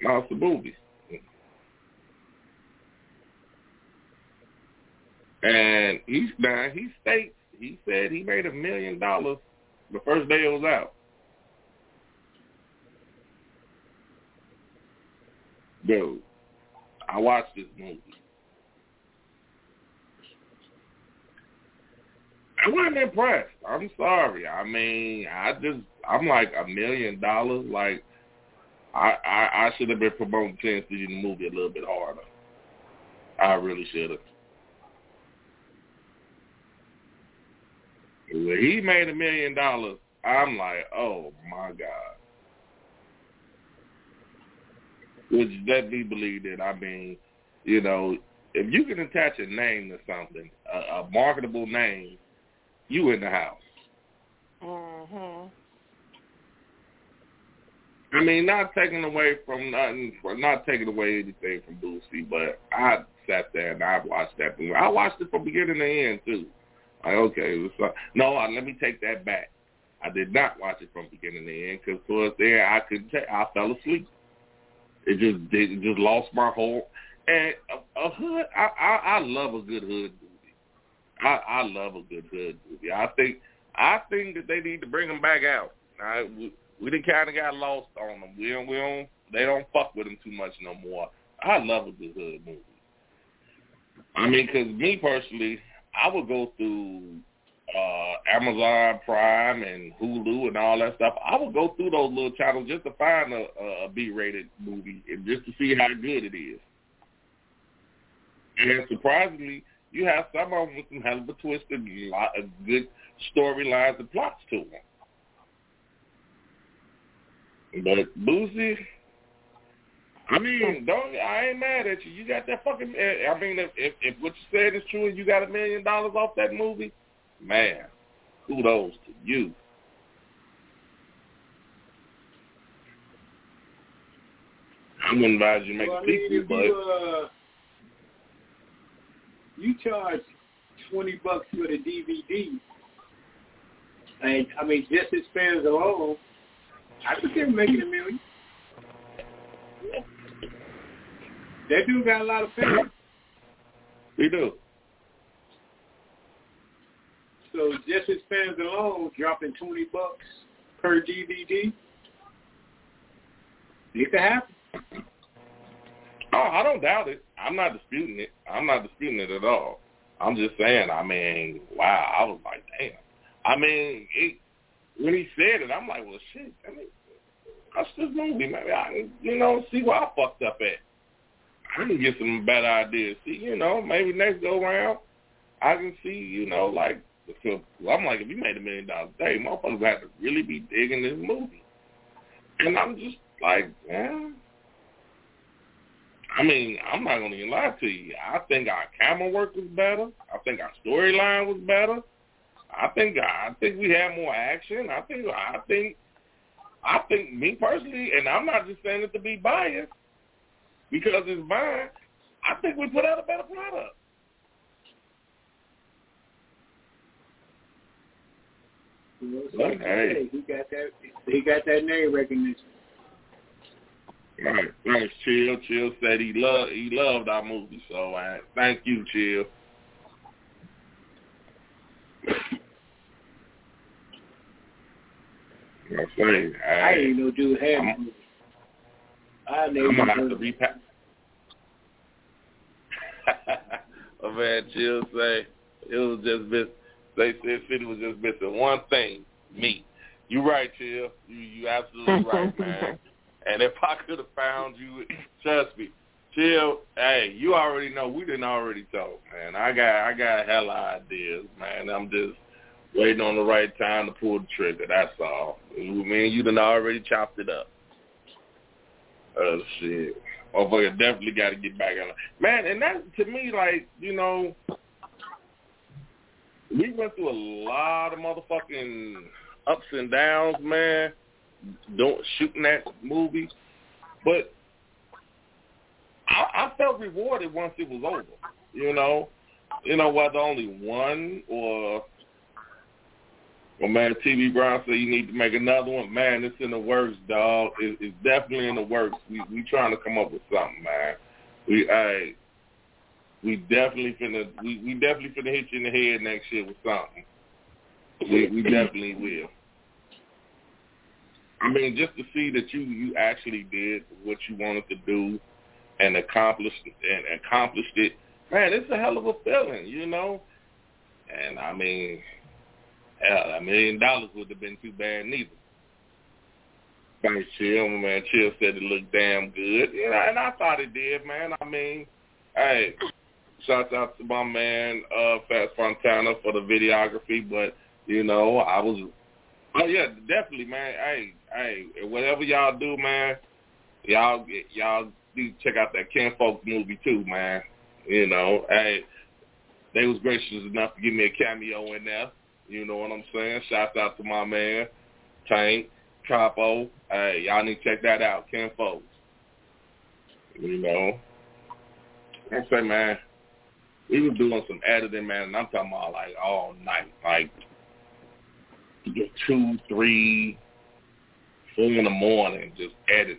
No, it's a movie. And he, now he states, he said he made a million dollars the first day it was out. Dude, I watched this movie. I wasn't impressed. I'm sorry. I mean, I just, I'm like a million dollars, like, I, I, I should have been promoting Sin City in the movie a little bit harder. I really should have. When he made a million dollars, I'm like, oh, my God. Would that be believed in? I mean, you know, if you can attach a name to something, a, a marketable name, you in the house. Mm-hmm. I mean, not taking away from nothing, not taking away anything from Boosie, but I sat there and I watched that movie. I watched it from beginning to end too. Like, okay, so, no, I, let me take that back. I did not watch it from beginning to end because towards there I could, t- I fell asleep. It just, it just lost my whole. And a, a hood, I, I, I love a good hood movie. I, I love a good hood movie. I think, I think that they need to bring them back out. I. We, We done kind of got lost on them. We don't, we don't, they don't fuck with them too much no more. I love a good hood movie. I mean, because me personally, I would go through uh, Amazon Prime and Hulu and all that stuff. I would go through those little channels just to find a, a B-rated movie and just to see how good it is. And surprisingly, you have some of them with some hell of a twist and a lot of good storylines and plots to them. But Boosie, I mean, don't I ain't mad at you. You got that fucking. I mean, if if, if what you said is true, and you got a million dollars off that movie, man, kudos to you. I wouldn't advise you to make well, a sequel, but you, uh, you charge twenty bucks for the D V D, and I mean, just as fans alone. I could get making a million. That dude got a lot of fans. We do. So just his fans alone dropping twenty bucks per D V D. It could happen. Oh, I don't doubt it. I'm not disputing it. I'm not disputing it at all. I'm just saying, I mean, wow, I was like, damn. I mean, it, when he said it, I'm like, well, shit, I mean, watch this movie, maybe I can, you know, see where I fucked up at. I can get some better ideas. See, you know, maybe next go round, I can see, you know, like, because I'm like, if you made a million dollars a day, motherfuckers have to really be digging this movie. And I'm just like, yeah. I mean, I'm not going to even lie to you. I think our camera work was better. I think our storyline was better. I think I think we had more action. I think I think I think me personally, and I'm not just saying it to be biased because it's mine. I think we put out a better product. But, hey, he got that. He got that name recognition. Right, right. Chill, Chill said he loved he loved our movie, so I thank you, Chill. You know what I'm saying? I, I ain't no dude had a movie. I never. I'm gonna have to repack. Oh man, Chill say it was just miss. They said City was just missing one thing, me. You right, Chill. You you absolutely right, man. And if I could have found you, trust me, Chill. Hey, you already know we didn't already talk, man. I got I got hella ideas, man. I'm just waiting on the right time to pull the trigger. That's all. Man, you done already chopped it up. Oh shit, motherfucker, definitely got to get back on it, man. And that to me, like you know, we went through a lot of motherfucking ups and downs, man. Don't shooting that movie, but I, I felt rewarded once it was over. You know, you know whether only one or, well, man, T V Brown said you need to make another one. Man, it's in the works, dog. It, it's definitely in the works. We we trying to come up with something, man. We I we definitely finna we, we definitely finna hit you in the head next year with something. We, we definitely will. I mean, just to see that you, you actually did what you wanted to do and accomplished and accomplished it, man, it's a hell of a feeling, you know. And I mean, hell, a million dollars would have been too bad neither. Thanks, Chill, man. Chill said it looked damn good, you know, and I thought it did, man. I mean, hey, shout out to my man uh, Fats Fontana for the videography, but you know, I was. Oh yeah, definitely, man. Hey, hey, whatever y'all do, man, y'all y'all do check out that Ken Folks movie too, man. You know, hey, they was gracious enough to give me a cameo in there. You know what I'm saying? Shout out to my man Tank Capo. Hey, y'all need to check that out, Ken Folks. You know, I say, man, we was doing some editing, man, and I'm talking about like all night, like. Get two, three, four in the morning, just editing,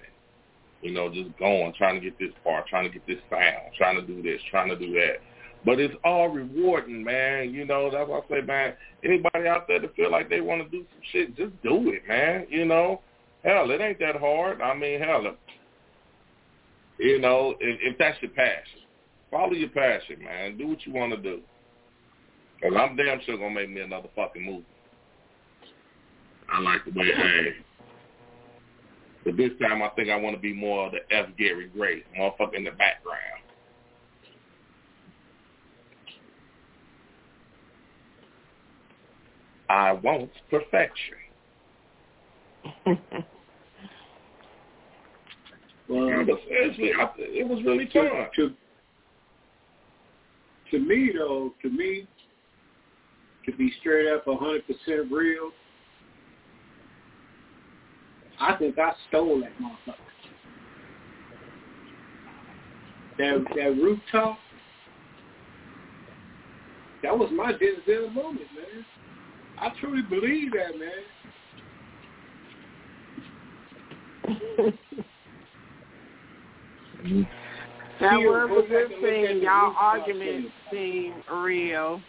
you know, just going, trying to get this part, trying to get this sound, trying to do this, trying to do that. But it's all rewarding, man. You know, that's why I say, man, anybody out there that feel like they want to do some shit, just do it, man. You know, hell, it ain't that hard. I mean, hell, you know, if, if that's your passion, follow your passion, man. Do what you want to do. Because I'm damn sure going to make me another fucking movie. I like the way hey. But this time I think I want to be more of the F. Gary Gray, motherfucker in the background. I want perfection. Well, but seriously, I, it was really fun. To, to me, though, to me, to be straight up one hundred percent real, I think I stole that motherfucker. That that rooftop, that was my Denzel moment, man. I truly believe that, man. Mm-hmm. That was a good thing. Y'all arguments seem real.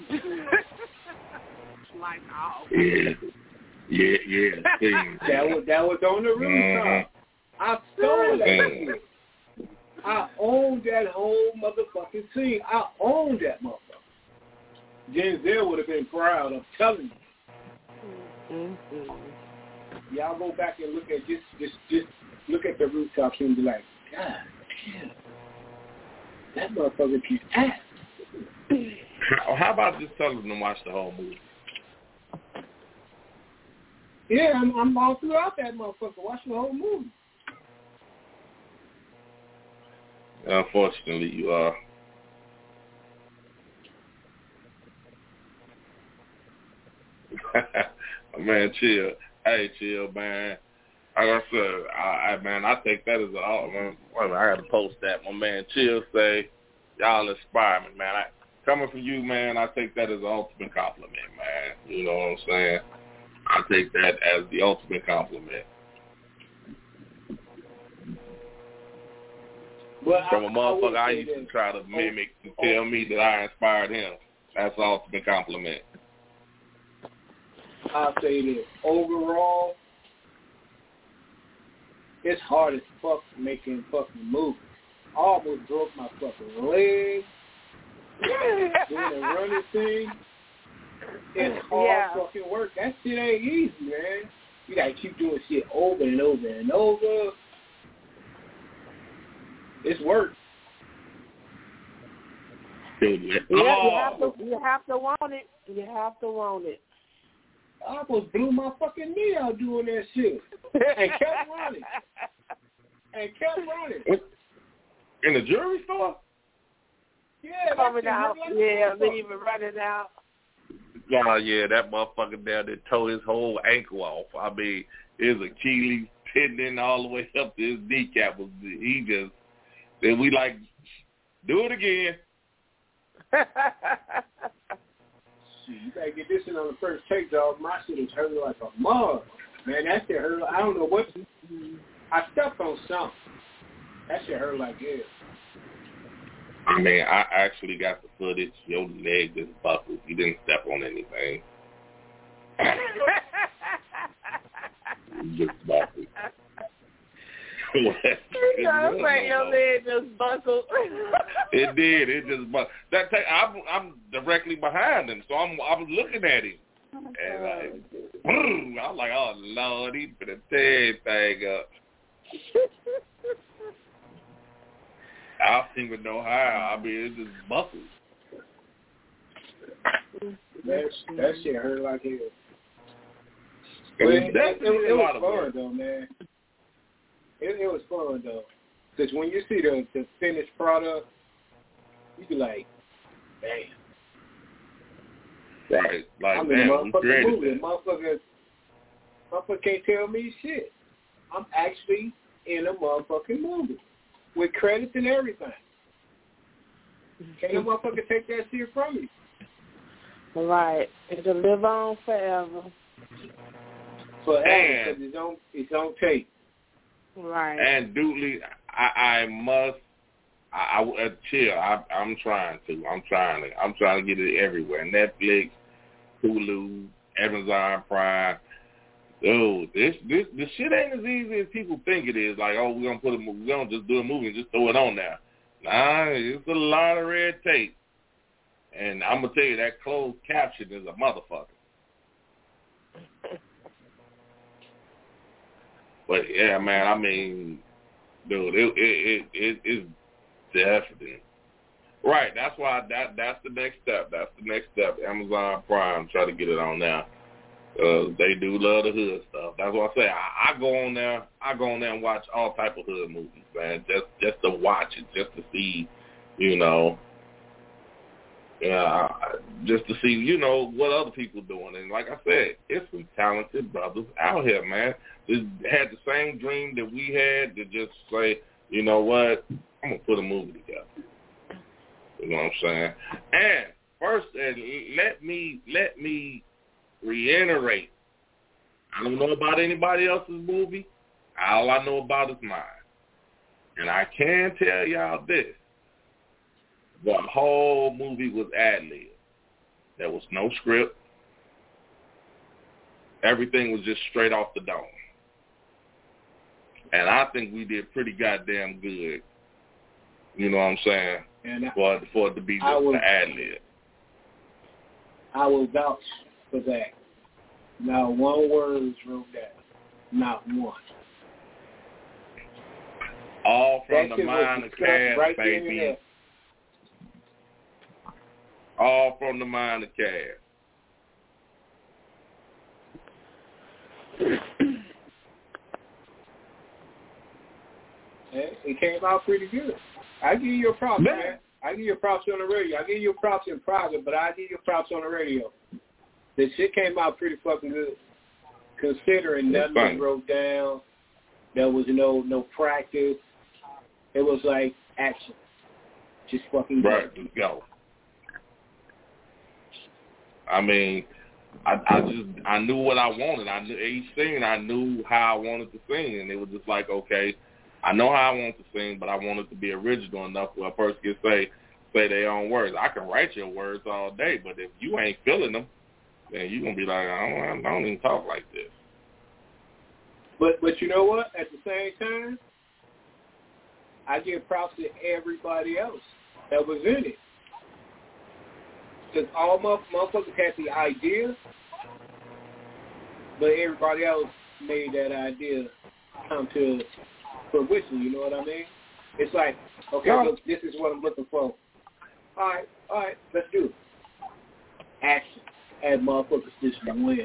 Like all. Yeah. Yeah, yeah. that was that was on the rooftop. Mm-hmm. I stole that mm-hmm. shit. I owned that whole motherfucking scene. I owned that motherfucker. Denzel would have been proud, I'm telling you. Mm-hmm. Y'all go back and look at just just just look at the rooftops and be like, God damn. That motherfucker keeps ass. How about just telling them to watch the whole movie? Yeah, I'm, I'm all throughout that motherfucker. Watch the whole movie. Unfortunately, you are. Man, chill. Hey, chill, man. Like I said, I, I man, I take that as an all. Man, wait a minute, I got to post that. My man, chill. Say, y'all inspire me, man. I, coming from you, man, I take that as an ultimate compliment, man. You know what I'm saying? I take that as the ultimate compliment. Well, from a I, motherfucker I, I used to try to mimic to oh, tell oh. me that I inspired him. That's the ultimate compliment. I'll say this. Overall, it's hard as fuck making fucking movies. I almost broke my fucking leg. Doing the running thing. It's hard yeah. fucking work. That shit ain't easy, man. You gotta keep doing shit over and over and over. It's work. Yeah, you have to, you have to want it. You have to want it. I almost blew my fucking knee out doing that shit. And kept running. And kept running. In the jewelry store? Yeah, coming out. Like yeah, leaving, running out. Oh, yeah, that motherfucker down there tore his whole ankle off. I mean, his Achilles tendon all the way up to his kneecap. Was, he just, then we like, do it again. Shit, you better get this in on the first take, dog. My shit is hurting like a mug. Man, that shit hurt. I don't know what. I stepped on something. That shit hurt like hell. I mean, I actually got the footage. Your leg is buckled. You didn't step on anything. You just buckled. You know, I'm saying your leg just buckled. It did. It just buckled. That thing, I'm, I'm directly behind him, so I'm I'm looking at him. And I, oh, I'm like, oh, Lord, he's going to tear everything up. I don't even know how. I mean, it just buckled. That, that shit hurt like hell. It was, it, it, it was fun, work. though, man. It, it was fun, though. Because when you see the, the finished product, you be like, damn. Right. Like, I'm in a motherfucking movie. Motherfuckers, motherfuckers can't tell me shit. I'm actually in a motherfucking movie. With credits and everything. Can't no motherfucker take that shit from you. Right. It'll live on forever. Forever. And, because it's on, it's on tape. Right. And duly, I, I must, I, I, chill, I, I'm trying to. I'm trying to. I'm trying to get it everywhere. Netflix, Hulu, Amazon Prime. Dude, this this this shit ain't as easy as people think it is. Like, oh, we're gonna put a we're gonna just do a movie and just throw it on there. Nah, it's a lot of red tape. And I'm gonna tell you that closed caption is a motherfucker. But yeah, man, I mean, dude, it it it is it, definitely right. That's why that that's the next step. That's the next step. Amazon Prime, try to get it on there. Uh, they do love the hood stuff. That's what I say. I, I go on there. I go on there and watch all type of hood movies, man. Just just to watch it, just to see, you know, uh, just to see, you know, what other people doing. And like I said, it's some talented brothers out here, man. Just had the same dream that we had to just say, you know what, I'm gonna put a movie together. You know what I'm saying? And first, and let me let me. reiterate. I don't know about anybody else's movie. All I know about is mine. And I can tell y'all this. The whole movie was ad-lib. There was no script. Everything was just straight off the dome. And I think we did pretty goddamn good. You know what I'm saying? And I, for, for it to be just an ad-lib. I will vouch for that. Not one word was wrote down. Not one. All from that the mind of Cash, right baby. All from the mind of Cash. It came out pretty good. I give you a props, man. man. I give you props on the radio. I give you props in private, but I give you props on the radio. This shit came out pretty fucking good, considering nothing was wrote down. There was no no practice. It was like action. Just fucking right, go. go. I mean, I, I just I knew what I wanted. I knew each scene. I knew how I wanted to sing, and it was just like, okay, I know how I want to sing, but I want it to be original enough where a person can say say their own words. I can write your words all day, but if you ain't feeling them, then you're gonna be like, I don't, I don't even talk like this. But but you know what? At the same time, I give props to everybody else that was in it. Because all motherfuckers had the idea, but everybody else made that idea come to fruition, you know what I mean? It's like, okay, look, this is what I'm looking for. All right, all right, let's do it. Action. And motherfuckers just win.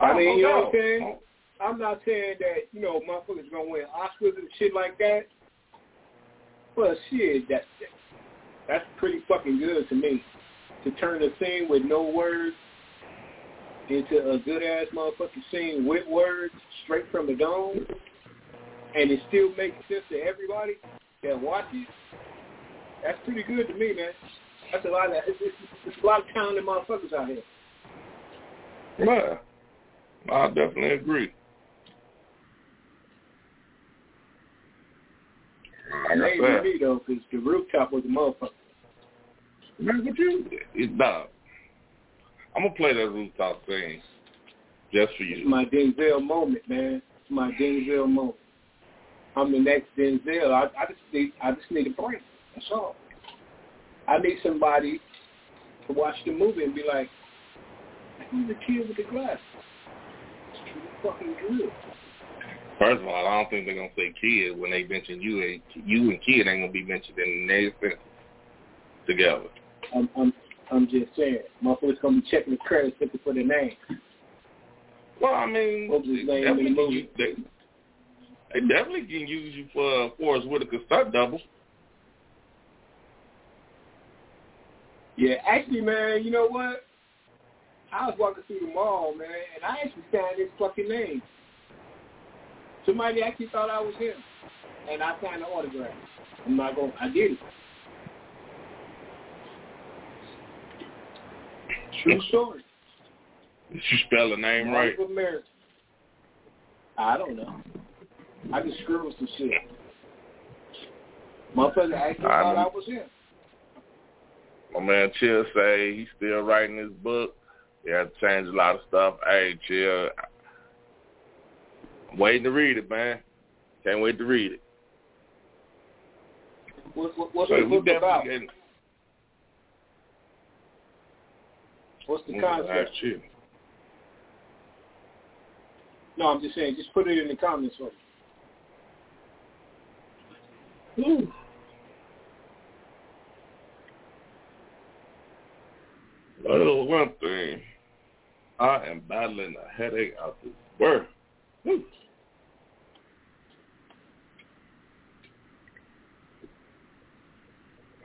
I mean, you know what I'm saying? I'm not saying that, you know, motherfuckers going to win Oscars and shit like that. But shit, that's that's pretty fucking good to me. To turn a scene with no words into a good-ass motherfucking scene with words straight from the dome, and it still makes sense to everybody that watches, that's pretty good to me, man. That's a lot of it's, it's, it's a lot of talented motherfuckers out here. Yeah, I definitely agree. Like I said, me though, because the rooftop was a motherfucker. Man, what you? It's not. I'm gonna play that rooftop thing just for you. It's my Denzel moment, man. It's my Denzel moment. I'm the next Denzel. I, I just need I just need a break. That's all. I need somebody to watch the movie and be like, who's the kid with the glasses? It's pretty fucking good. First of all, I don't think they're going to say kid when they mention you. And you and kid ain't going to be mentioned in the next sentence together. I'm, I'm, I'm just saying. Motherfuckers going to be checking the credits looking for the name. Well, I mean, what was his name in the movie? They, they definitely can use you for uh, Forrest Whitaker stunt double. Yeah, actually, man, you know what? I was walking through the mall, man, and I actually signed his fucking name. Somebody actually thought I was him, and I signed the autograph. I'm not going to, I did it. True story. Did you spell the name right? I don't know. I just scribbled some shit. Motherfucker actually I thought I was him. My man Chill say he's still writing his book. He had to change a lot of stuff. Hey, Chill, I'm waiting to read it, man. Can't wait to read it. What, what, what's so the book about? Getting... What's the concept? No, I'm just saying, just put it in the comments for me. Ooh. But well, one thing, I am battling a headache out this world. Woo.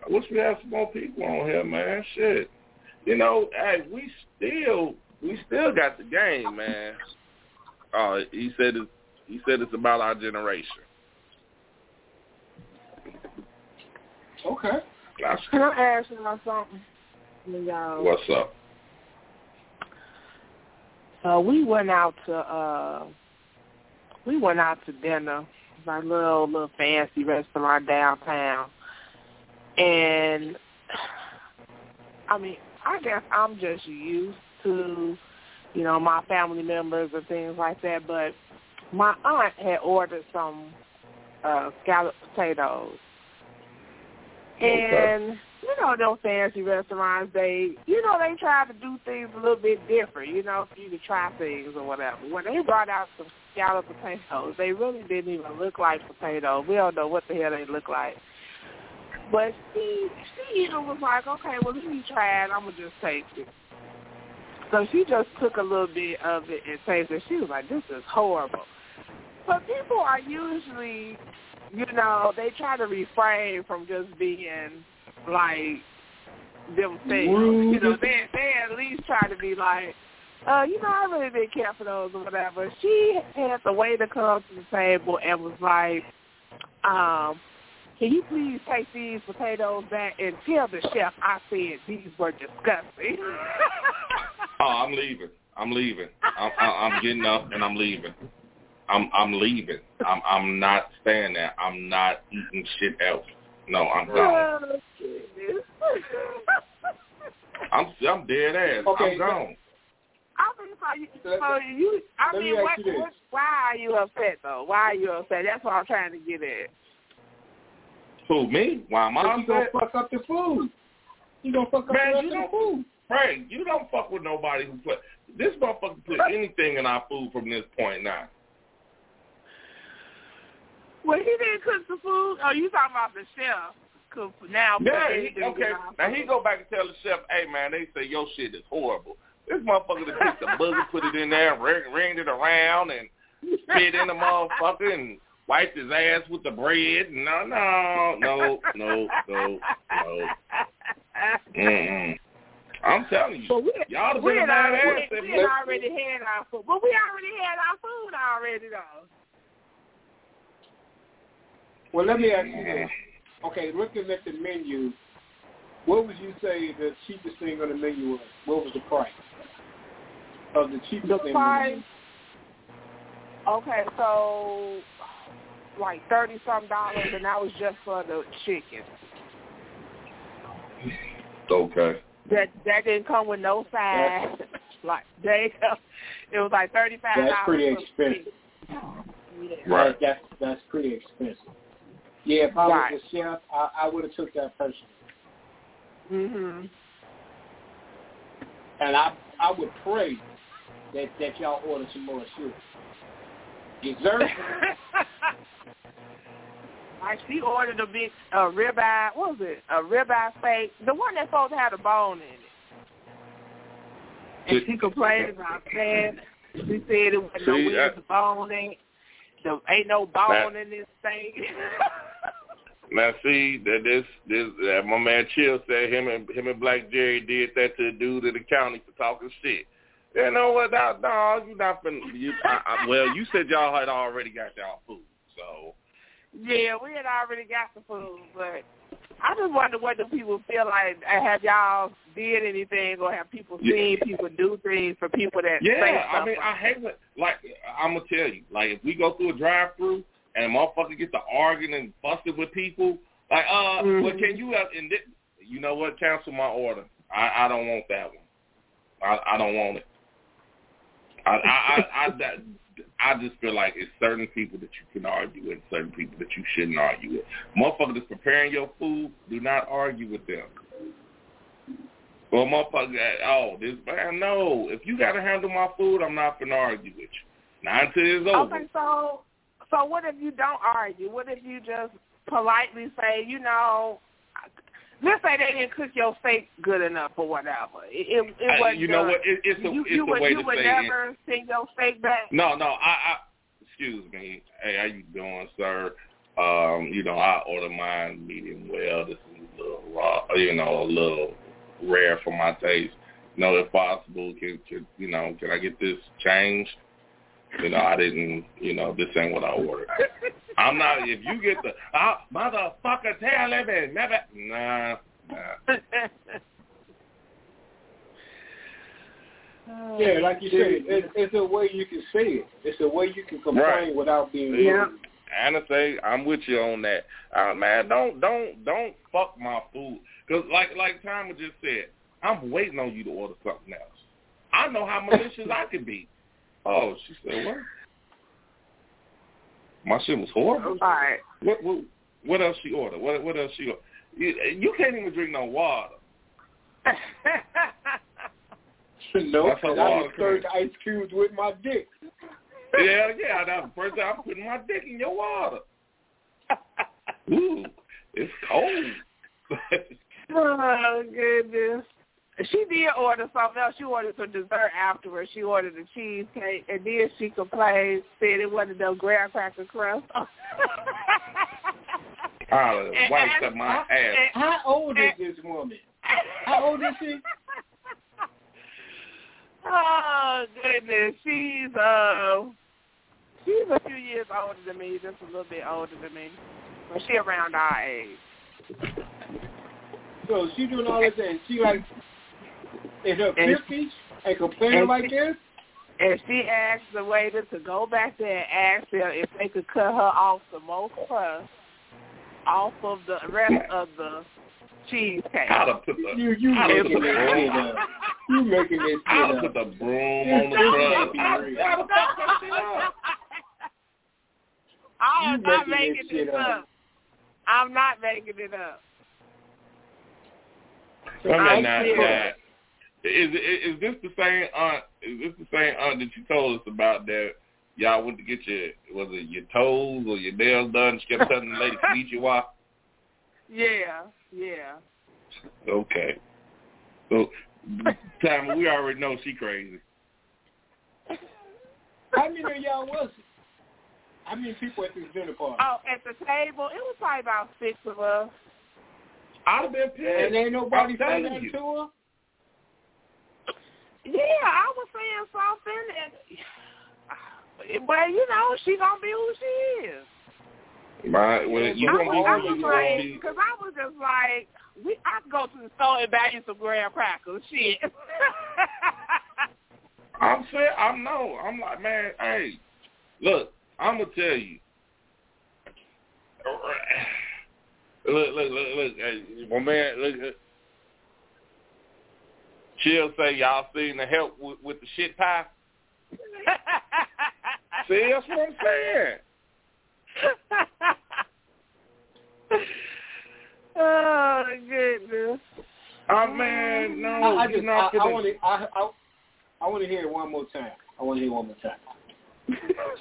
I wish we had some more people on here, man. Shit, you know, hey, we still we still got the game, man. Oh, uh, he said it, he said it's about our generation. Okay. Can I ask you about something? Y'all. What's up? Uh, we went out to uh, we went out to dinner my little little fancy restaurant downtown. And I mean, I guess I'm just used to, you know, my family members and things like that. But my aunt had ordered some uh, scalloped potatoes. And, you know, those fancy restaurants, they, you know, they try to do things a little bit different, you know, for you to try things or whatever. When they brought out some scalloped potatoes, they really didn't even look like potatoes. We don't know what the hell they look like. But she, she even was like, okay, well, let me try it. I'm going to just taste it. So she just took a little bit of it and tasted it. She was like, this is horrible. But people are usually, you know, they try to refrain from just being, like, themselves. You know, they, they at least try to be like, uh, you know, I really didn't care for those or whatever. She had the waiter come to the table and was like, um, can you please take these potatoes back and tell the chef I said these were disgusting? Oh, I'm leaving. I'm leaving. I'm, I'm getting up and I'm leaving. I'm I'm leaving. I'm I'm not staying there. I'm not eating shit else. No, I'm gone. I'm I'm dead ass. Okay, I'm gone. I mean, so you, so you, I mean, what, what, why are you upset though? Why are you upset? That's what I'm trying to get at. Who, me? Why am I upset? You gonna fuck up the food. You gonna fuck up the food. Frank, you don't fuck with nobody who put this motherfucker put anything in our food from this point now. Well, he didn't cook the food. Oh, you talking about the chef? Cook now. Yeah, he, he okay. Now he go back and tell the chef, "Hey, man, they say your shit is horrible." This motherfucker that took the buzzer, put it in there, ring, ringed it around, and spit in the motherfucker and wiped his ass with the bread. No, no, no, no, no, no. Mm-mm. I'm telling you, we, y'all have been a bad ass. We, we had already had our food, but we already had our food already though. Well, let me ask you this. Okay, looking at the menu, what would you say the cheapest thing on the menu was? What was the price of the cheapest the thing price, on the menu? Okay, so like thirty-some dollars, and that was just for the chicken. Okay. That that didn't come with no sides. Like they, it was like thirty-five dollars. That's pretty expensive. Yeah. Right. That's that's pretty expensive. Yeah, if I right. was a chef, I, I would have took that personally. Mm-hmm. And I I would pray that, that y'all order some more sugar. Dessert. Like she ordered a big uh, ribeye, what was it? A ribeye steak. The one that's supposed to have a bone in it. And she complained about that. She said it was no weird bone in it. There ain't no bone now, in this thing. Now see that this this that my man Chill said him and him and Black Jerry did that to the dude in the county for talking shit. You know what? Dog, no, you not been. You, I, I, well, you said y'all had already got y'all food, so. Yeah, we had already got the food, but I just wonder what the people feel like. Have y'all did anything, or have people seen yeah. people do things for people that? Yeah, say I mean, I hate it. Like I'm gonna tell you, like if we go through a drive-through and a motherfucker gets to arguing and busting with people, like, uh, mm-hmm. well, can you have? And this, you know what? Cancel my order. I, I don't want that one. I, I don't want it. I, I, I, I that. I just feel like it's certain people that you can argue with, certain people that you shouldn't argue with. Motherfucker that's preparing your food, do not argue with them. Well, motherfucker, oh, this man, no. If you got to handle my food, I'm not going to argue with you. Not until it's over. Okay, so, so what if you don't argue? What if you just politely say, you know, let's say they didn't cook your steak good enough or whatever. It, it, it wasn't. You know what? It, it's a, you, it's you a would, way to say it. You would never send your steak back. No, no. I, I excuse me. Hey, how you doing, sir? Um, you know, I order mine medium well. This is a little raw, you know, a little rare for my taste. You know, if possible, can, can you know, can I get this changed? You know, I didn't, you know, this ain't what I ordered. I'm not, if you get the, I, motherfucker, tell him, never, nah, nah. Yeah, like you said, it's, it's a way you can say it. It's a way you can complain right. without being rude. Yeah. Anna say, I'm with you on that. Uh, man, don't don't don't fuck my food. Because like like Tama just said, I'm waiting on you to order something else. I know how malicious I can be. Oh, she said, what? My shit was horrible. All right. What what, what else she ordered? What what else she ordered? You, you can't even drink no water. No, because I just served ice cubes with my dick. Yeah, yeah, that's the first time I'm putting my dick in your water. Ooh, it's cold. Oh, goodness. She did order something else. She ordered some dessert afterwards. She ordered a cheesecake, and then she complained, said it wasn't no graham cracker crust. I wiped up my ass. And, how old is and, this woman? How old is she? Oh, goodness. She's, uh, she's a few years older than me, just a little bit older than me. But she around our age. So she doing all this, and she, like, in her fifties and complaining and, like this? And she asked the waiter to go back there and ask them if they could cut her off some more crust off of the rest of the cheesecake. You, you making this shit up. You making this shit up. I'll put the broom on the crust. I'll put that shit up. I'm not making this up. I'm not making it up. Something not that. Is, is is this the same aunt? Is this the same aunt that you told us about that y'all went to get your was it your toes or your nails done? She kept telling the lady to beat your wife. Yeah, yeah. Okay. So, Tammy, we already know she crazy. How many of y'all was it? How many people at this dinner party? Oh, at the table, it was probably about six of us. I'd have been pissed. And ain't nobody saying that to her? Yeah, I was saying something, and but you know she gonna be who she is. My, well, you I gonna was, be who you gonna be? Because I was just like, we, I could go to the store and buy you some graham crackers, shit. I'm saying, I know. I'm like, man, hey, look, I'm gonna tell you. Look, look, look, look, hey, my man, look. look. She'll say, y'all seen the help with, with the shit pie? See, that's what I'm saying. Oh, goodness. Oh, man, no. I, I, just, not I, I want to I, I, I want to hear it one more time. I want to hear it one more time.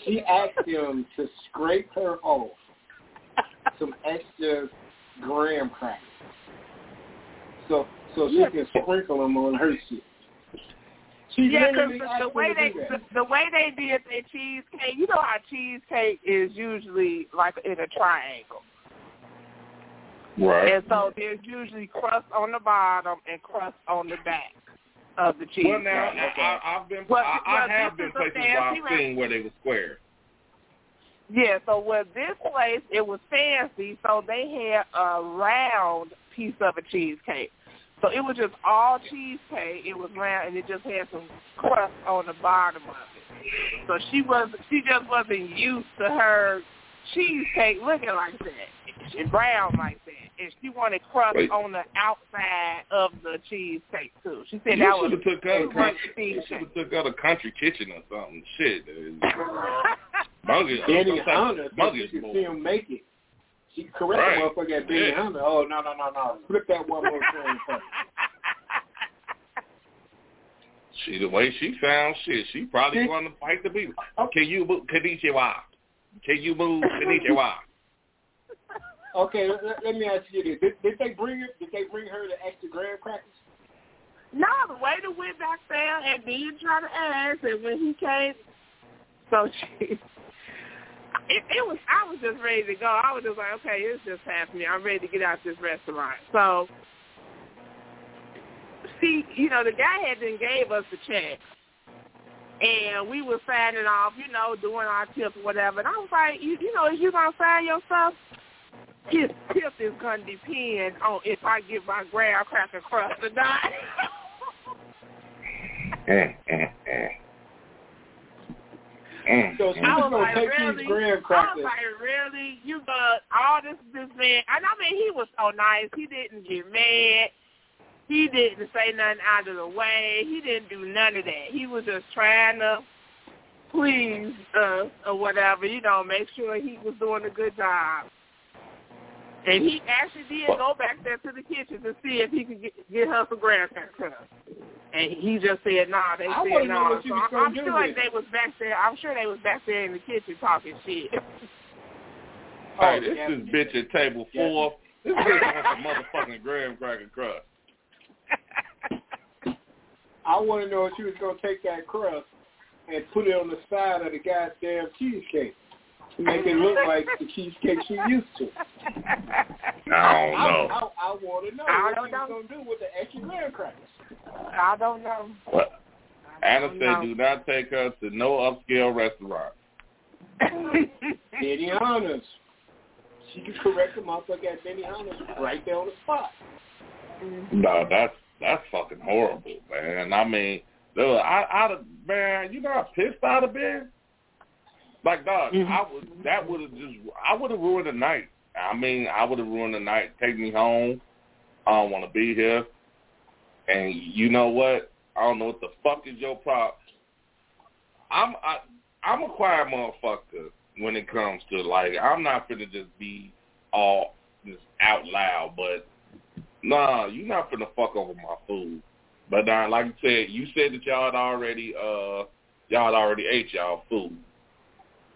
She asked him to scrape her off some extra graham crackers. So... So she yeah. can sprinkle them on her shit. She yeah, because the, the way they the, the way they did their cheesecake, you know how cheesecake is usually like in a triangle, right? And so there's usually crust on the bottom and crust on the back of the cheesecake. Well, now okay. I, I've been well, I, I have been places where I've seen where they were square. Yeah, so with this place it was fancy, so they had a round piece of a cheesecake. So it was just all cheesecake. It was round, and it just had some crust on the bottom of it. So she was, she just wasn't used to her cheesecake looking like that and brown like that. And she wanted crust Wait. on the outside of the cheesecake too. She said you that was took a country. You should have took out a country kitchen or something. Shit, Muggies, Benny Hunter, she could see him make it. She correct right. the motherfucker at Benny yeah. Hunter. Oh, no, no, no, no. Flip that one more thing first. See, the way she found shit, she probably going to fight the people. Okay. Can you move? Konnichiwa. Can you move? Konnichiwa. Okay, let, let me ask you this. Did, did they bring her, did they bring her the extra graham crackers? No, the waiter went back there and didn't try to ask, and when he came, so she... It, it was. I was just ready to go. I was just like, okay, it's just happening. I'm ready to get out of this restaurant. So, see, you know, the guy had then gave us the check, and we were signing off, you know, doing our tip or whatever. And I was like, you, you know, if you're going to sign your stuff, his tip is going to depend on if I get my graham cracker crust or not. Mm, so I was like, really? I was like, really? You got all this, this man? And I mean, he was so nice. He didn't get mad. He didn't say nothing out of the way. He didn't do none of that. He was just trying to please us or whatever, you know, make sure he was doing a good job. And he actually did go back there to the kitchen to see if he could get, get her some grass cut. And he just said, no, nah, they I said, no. Nah. So I'm sure like they was back there. I'm sure they was back there in the kitchen talking shit. All right, this is bitch at table four. This bitch wants a motherfucking graham cracker crust. I want to know if she was going to take that crust and put it on the side of the goddamn cheesecake to make it look like the cheesecake she used to. I don't know. I, I, I want to know I what she's going to do with the extra graham crackers. I don't know. Well, Adam said, do not take her to no upscale restaurant. Benny Honors. She can correct the motherfucker at Benny Honors right there on the spot. No, that's that's fucking horrible, man. I mean, dude, I, I, man, you know how pissed I'd have been? Like, dog, mm-hmm. I would, that would have just, I would have ruined the night. I mean, I would have ruined the night. Take me home. I don't want to be here. And you know what? I don't know what the fuck is your problem. I'm, I, I'm a quiet motherfucker when it comes to, like, I'm not finna just be all just out loud, but nah, you're not finna fuck over my food. But nah, like you said, you said that y'all had already, uh, y'all had already ate y'all food.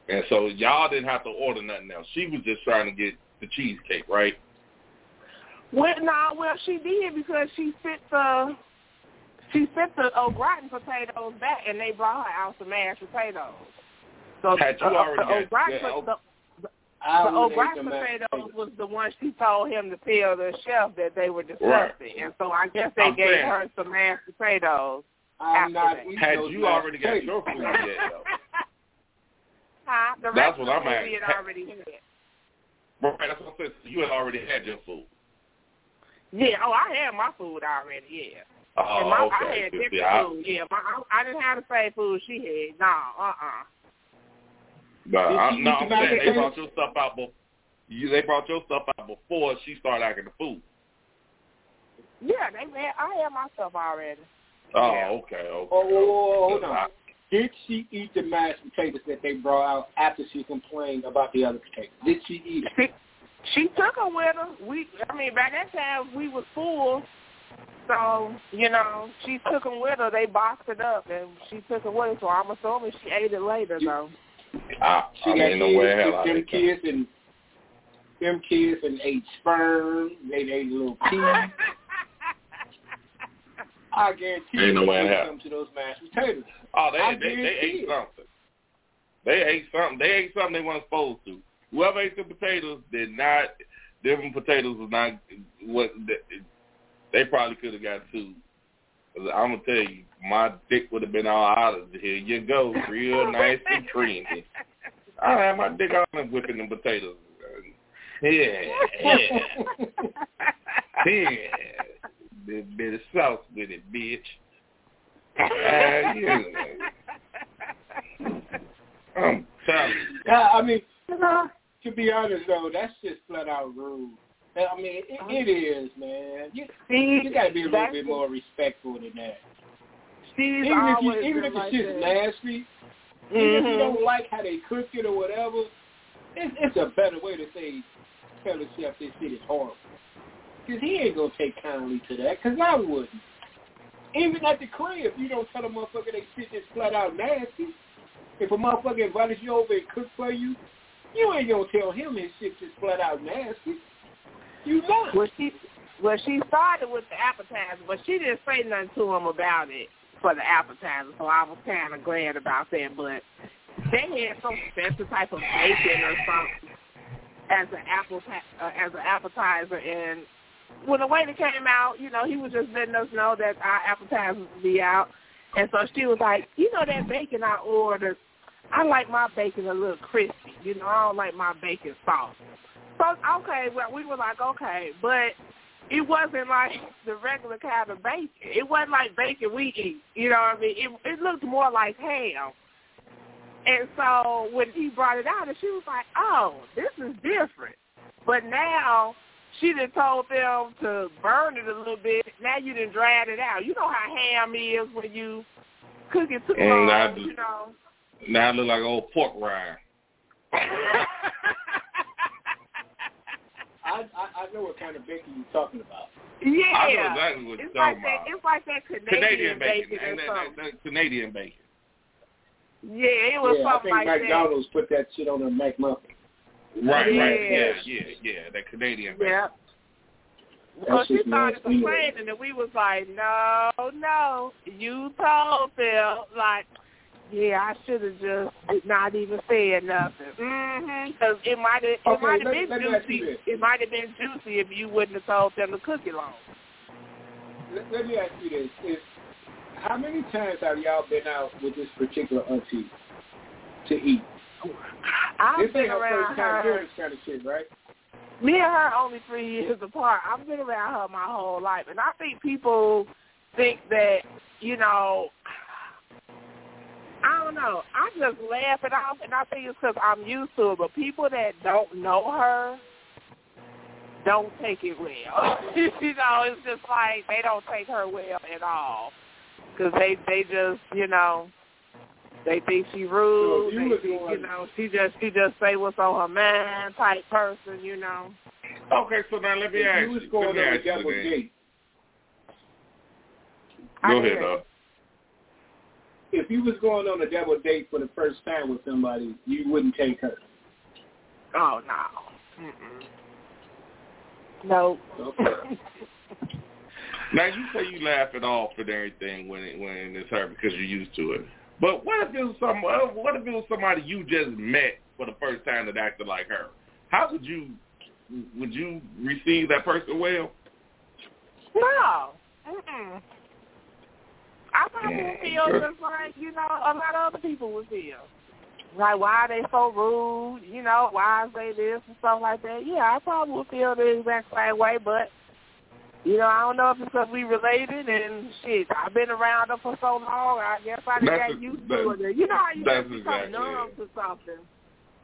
And so y'all didn't have to order nothing else. She was just trying to get the cheesecake, right? Well, no, nah, well, she did because she sent the she sent the oh, rotten potatoes back, and they brought her out some mashed potatoes. So had you already uh, got the, yeah, the, the, the old rotten potatoes, potatoes was the one she told him to tell the chef that they were disgusting, right. And so I guess they I'm gave saying, her some mashed potatoes. I'm after not that. Had you already got your food yet, though? Huh? The that's what I'm at. Already had. Right, that's what I'm saying. You had already had your food. Yeah, oh, I had my food already, yeah. Oh, and my, okay. I had different yeah, food, yeah. My, I, I didn't have the same food she had. No, uh-uh. Nah, I'm, no, I'm saying they brought, your stuff out be- you, they brought your stuff out before she started acting the food. Yeah, they had, I had my stuff already. Oh, yeah. okay, okay. Oh, whoa, hold on. Did she eat the mashed potatoes that they brought out after she complained about the other potatoes? Did she eat it? She took her with her. We, I mean, by that time we was full, so you know she took them with her. They boxed it up, and she took it with her. So I'm assuming she ate it later, though. I, she I got no with them kids and them kids and ate sperm. They ate a little pea. I guarantee you no they ate some to those mashed potatoes. Oh, they they, they ate it. something. They ate something. They ate something they weren't supposed to. Whoever ate the potatoes did not, different potatoes was not, what they probably could have got two. I'm going to tell you, my dick would have been all out of here. You go, real nice and creamy. I had my dick out and whipping them potatoes. Yeah, yeah. Yeah. Bit, bit of sauce with it, bitch. Uh, yeah. I'm telling you. Yeah, I mean, to be honest, though, that's just flat out rude. I mean, it, it is, man. You, you got to be a little bit more respectful than that. She's even if, you, even if like the shit's nasty, mm-hmm. even if you don't like how they cook it or whatever, it's, it's a better way to say, tell the chef this shit is horrible. Because he ain't going to take kindly to that, because I wouldn't. Even at the crib, you don't tell a motherfucker they shit is flat out nasty. If a motherfucker invited you over and cooked for you, you ain't going to tell him his shit just flat out nasty. You know. Well, she, well, she started with the appetizer, but she didn't say nothing to him about it for the appetizer, so I was kind of glad about that. But they had some special type of bacon or something as an, apple, uh, as an appetizer, and when the waiter came out, you know, he was just letting us know that our appetizers would be out, and so she was like, you know that bacon I ordered, I like my bacon a little crispy. You know, I don't like my bacon sauce. So, okay, well, we were like, okay, but it wasn't like the regular kind of bacon. It wasn't like bacon we eat, you know what I mean? It, it looked more like ham. And so when he brought it out, and she was like, oh, this is different. But now she done told them to burn it a little bit. Now you done dried it out. You know how ham is when you cook it too long, now you know. Now I look like old pork rind. I, I I know what kind of bacon you're talking about. Yeah. I know exactly what you're talking about. It's like that Canadian, Canadian bacon. bacon that, that, that Canadian bacon. Yeah, it was yeah, something like that. I think McDonald's that. put that shit on their McMuffin. Right, yeah. right. Yeah, yeah, yeah. That Canadian bacon. Yep. Well, she started complaining, and we was like, no, no. You told them, like, yeah, I should have just not even said nothing. Mm-hmm. Because it might have okay, might have been let juicy. It might have been juicy if you wouldn't have told them to cook it long. Let, let me ask you this: if, how many times have y'all been out with this particular auntie to eat? I've this been ain't around her first time doing this kind of shit, right? Me and her only three years apart. I've been around her my whole life, and I think people think that you know. I don't know. I just laugh it off, and I think it's because I'm used to it. But people that don't know her don't take it well. You know, it's just like they don't take her well at all because they they just you know they think she rude. So you, they think, you know, she just she just say what's on her mind type person. You know. Okay, so now let me ask you. Who's going on a double date? Go ahead, though. If you was going on a double date for the first time with somebody, you wouldn't take her. Oh, no. Mm-mm. No. Okay. Now, you say you laugh it off and everything when it, when it's her because you're used to it. But what if it was some, what if it was somebody you just met for the first time that acted like her? How would you would you receive that person well? No. Mm-mm. I probably yeah, feel sure. just like, you know, a lot of other people would feel. Like, why are they so rude? You know, why is they this and stuff like that? Yeah, I probably would feel the exact same way, but, you know, I don't know if it's because we related and shit. I've been around her for so long, I guess I just got used to it. You know how you just become exactly numb it. to something.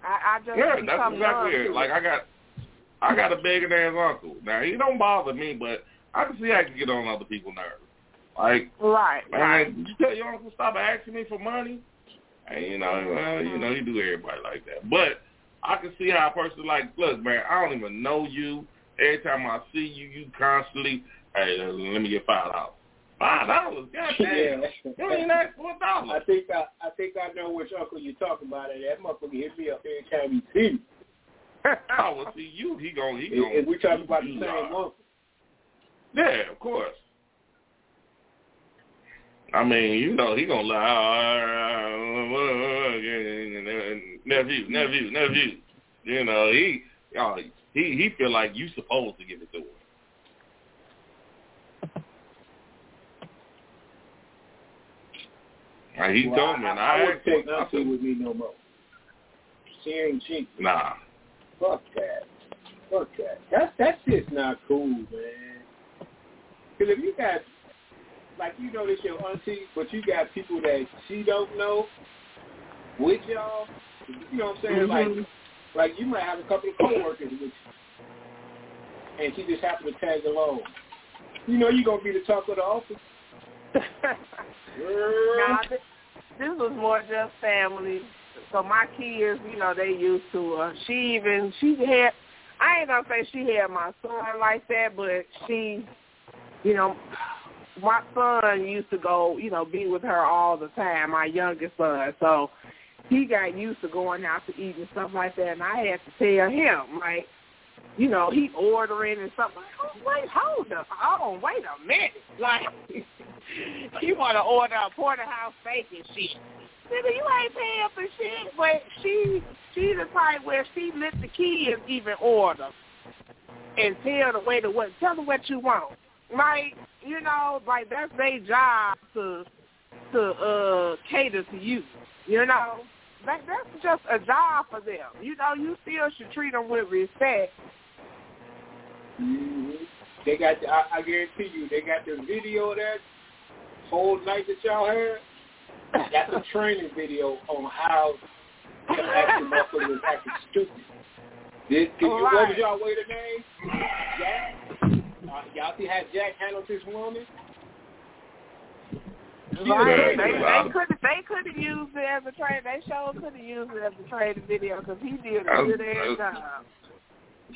I, I just yeah, become exactly numb it. to it. Like, I got, I got a big-ass uncle. Now, he don't bother me, but I can see I can get on other people's nerves. Like, right, man, right. You tell your uncle stop asking me for money, and you know, well, you know, you do everybody like that. But I can see how a person like, look, man, I don't even know you. Every time I see you, you constantly, hey, let me get five dollars. Five dollars, goddamn. You don't even ask for a dollar. I think I, I think I know which uncle you're talking about. And that motherfucker hit me up every time he see me. I will see you. He gonna, he gonna. And we talking about the same uncle. Yeah, of course. I mean, you know, he gonna lie. Nephew, nephew, nephew. You know, he, uh, he, he feel like you supposed to give it to him. Like he well, told me, I, and I, I wouldn't take nothing with me no more. She ain't cheap. Nah. Fuck that. Fuck that. That that shit's not cool, man. Cause if you got. Like, you know this your auntie, but you got people that she don't know with y'all. You know what I'm saying? Mm-hmm. Like, like you might have a couple of coworkers with you, and she just happened to tag along. You know you're going to be the talk of the office. Nah, this, this was more just family. So my kids, you know, they used to her. She even, she had, I ain't going to say she had my son like that, but she, you know, my son used to go, you know, be with her all the time, my youngest son. So he got used to going out to eat and stuff like that, and I had to tell him, like, you know, he ordering and stuff. Like, oh, wait, hold up. Oh, wait a minute. Like, he want to order a porterhouse steak and shit. Nigga, you ain't paying for shit. But she, she the type where she let the kids even order and tell the waiter what, tell them what you want. Like, you know, like that's their job to to uh, cater to you. You know, like that's just a job for them. You know, you still should treat them with respect. Mm-hmm. They got, the, I, I guarantee you, they got the video of that whole night that y'all had. That's a training video on how to act muscle and act stupid. Did, did you, right. What was y'all waiting name? Jack? Uh, y'all see how Jack handled this woman? Right. They, they couldn't. They couldn't use it as a trade. They sure couldn't use it as a trading video because he did a good ass job.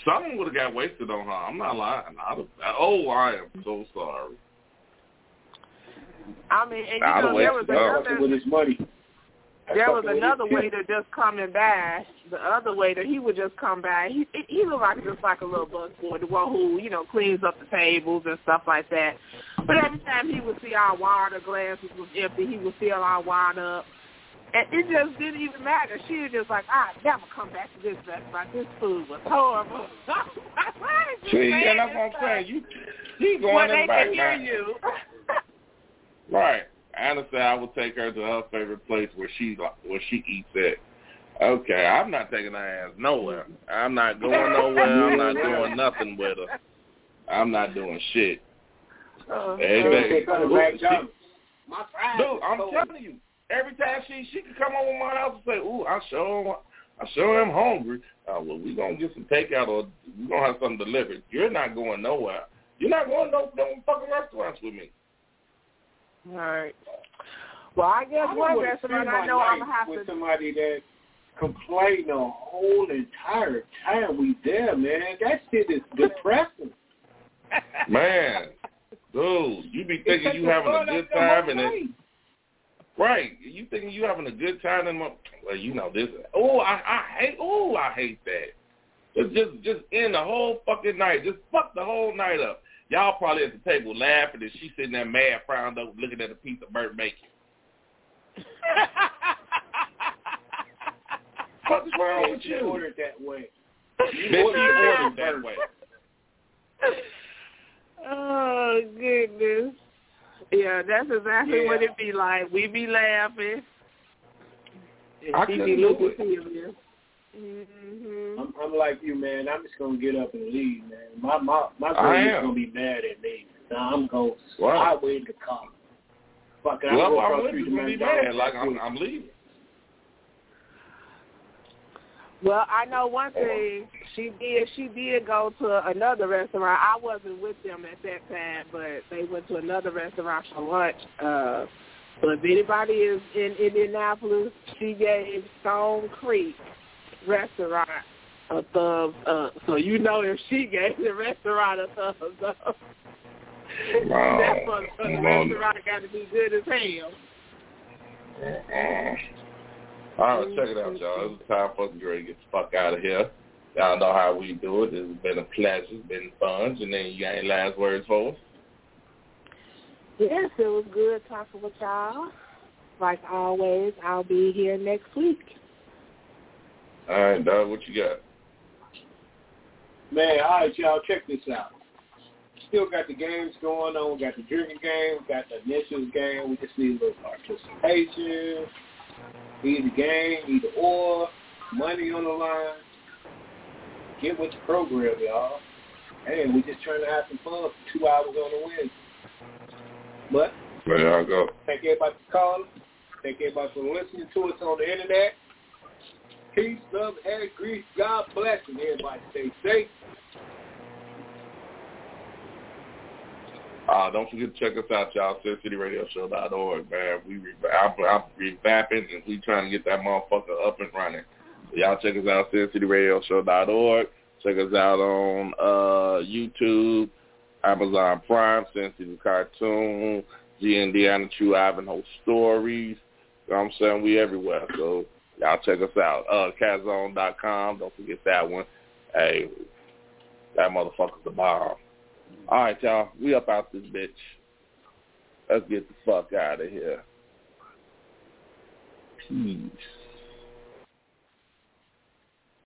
Someone would have got wasted on her. I'm not lying. I I, oh, I am so sorry. I mean, and you I know there was another. With his money. There was another waiter just coming by. The other waiter, he would just come by. He he looked like just like a little busboy, the one who you know cleans up the tables and stuff like that. But every time he would see our water glasses was empty, he would fill our water up, and it just didn't even matter. She was just like, I never come back to this restaurant. This food was horrible. See, and that's what I'm saying. You you going well, in back now? They can hear you. Right. Anna said I would take her to her favorite place where she where she eats at. Okay, I'm not taking her ass nowhere. I'm not going nowhere. I'm not doing nothing with her. I'm not doing shit. Uh, hey, hey, hey. Ooh, she, my dude, I'm oh. telling you, every time she she could come over my house and say, "Ooh, I sure I sure am hungry." Uh, well, we gonna get some takeout or we gonna have something delivered. You're not going nowhere. You're not going no no fucking restaurants with me. All right. Well, I guess I one restaurant I know I'm gonna have with to somebody that complained the whole entire time we there, man. That shit is depressing. Man, dude, you be thinking you having a good time and it, right? You thinking you having a good time and well, you know this. Oh, I, I hate. Oh, I hate that. Just, just, just end the whole fucking night. Just fuck the whole night up. Y'all probably at the table laughing and she's sitting there mad, frowned up, looking at a piece of burnt bacon. What's wrong with you? You ordered that way. You ordered, ordered that way. Oh, goodness. Yeah, that's exactly yeah. what it be like. We be laughing. And I she be looking serious. Mm-hmm. I'm, I'm like you, man. I'm just gonna get up and leave, man. My my my girlfriend's gonna be mad at me. Now I'm gonna wow. I wait to come. Fuck, well, I'm gonna be mad. mad. Like I'm, I'm leaving. Well, I know one thing. She did. She did go to another restaurant. I wasn't with them at that time, but they went to another restaurant for lunch. Uh, but if anybody is in Indianapolis, she gave Stone Creek restaurant a thumbs up. So you know if she gave the restaurant a thumbs up, wow. that mother the wow. restaurant got to be good as hell. Uh-uh. All right, check it out, y'all. It's time for us to get the fuck out of here. Y'all know how we do it. It's been a pleasure. It's been fun. And then you got any last words for us? Yes, it was good talking with y'all. Like always, I'll be here next week. All right, Doug, what you got? Man, all right, y'all, check this out. Still got the games going on. We got the drinking game. We got the initials game. We just need a little participation. Either game, either or, money on the line. Get with the program, y'all. Hey, we just trying to have some fun for two hours on the Wednesday. But there y'all go. Thank everybody for calling. Thank everybody for listening to us on the internet. Peace, love, and grief. God bless you. Everybody stay safe. Uh, don't forget to check us out, y'all. Sin City Radio Show dot org, man. We re- I'm, I'm revamping and we trying to get that motherfucker up and running. So y'all check us out, Sin City Radio Show dot org. Check us out on uh, YouTube, Amazon Prime, Sin City Cartoon, G N D on the True Ivanhoe Stories. You know what I'm saying? We everywhere, so... Y'all check us out. Uh, Cazone dot com. Don't forget that one. Hey, that motherfucker's the bomb. All right, y'all. We up out this bitch. Let's get the fuck out of here. Peace.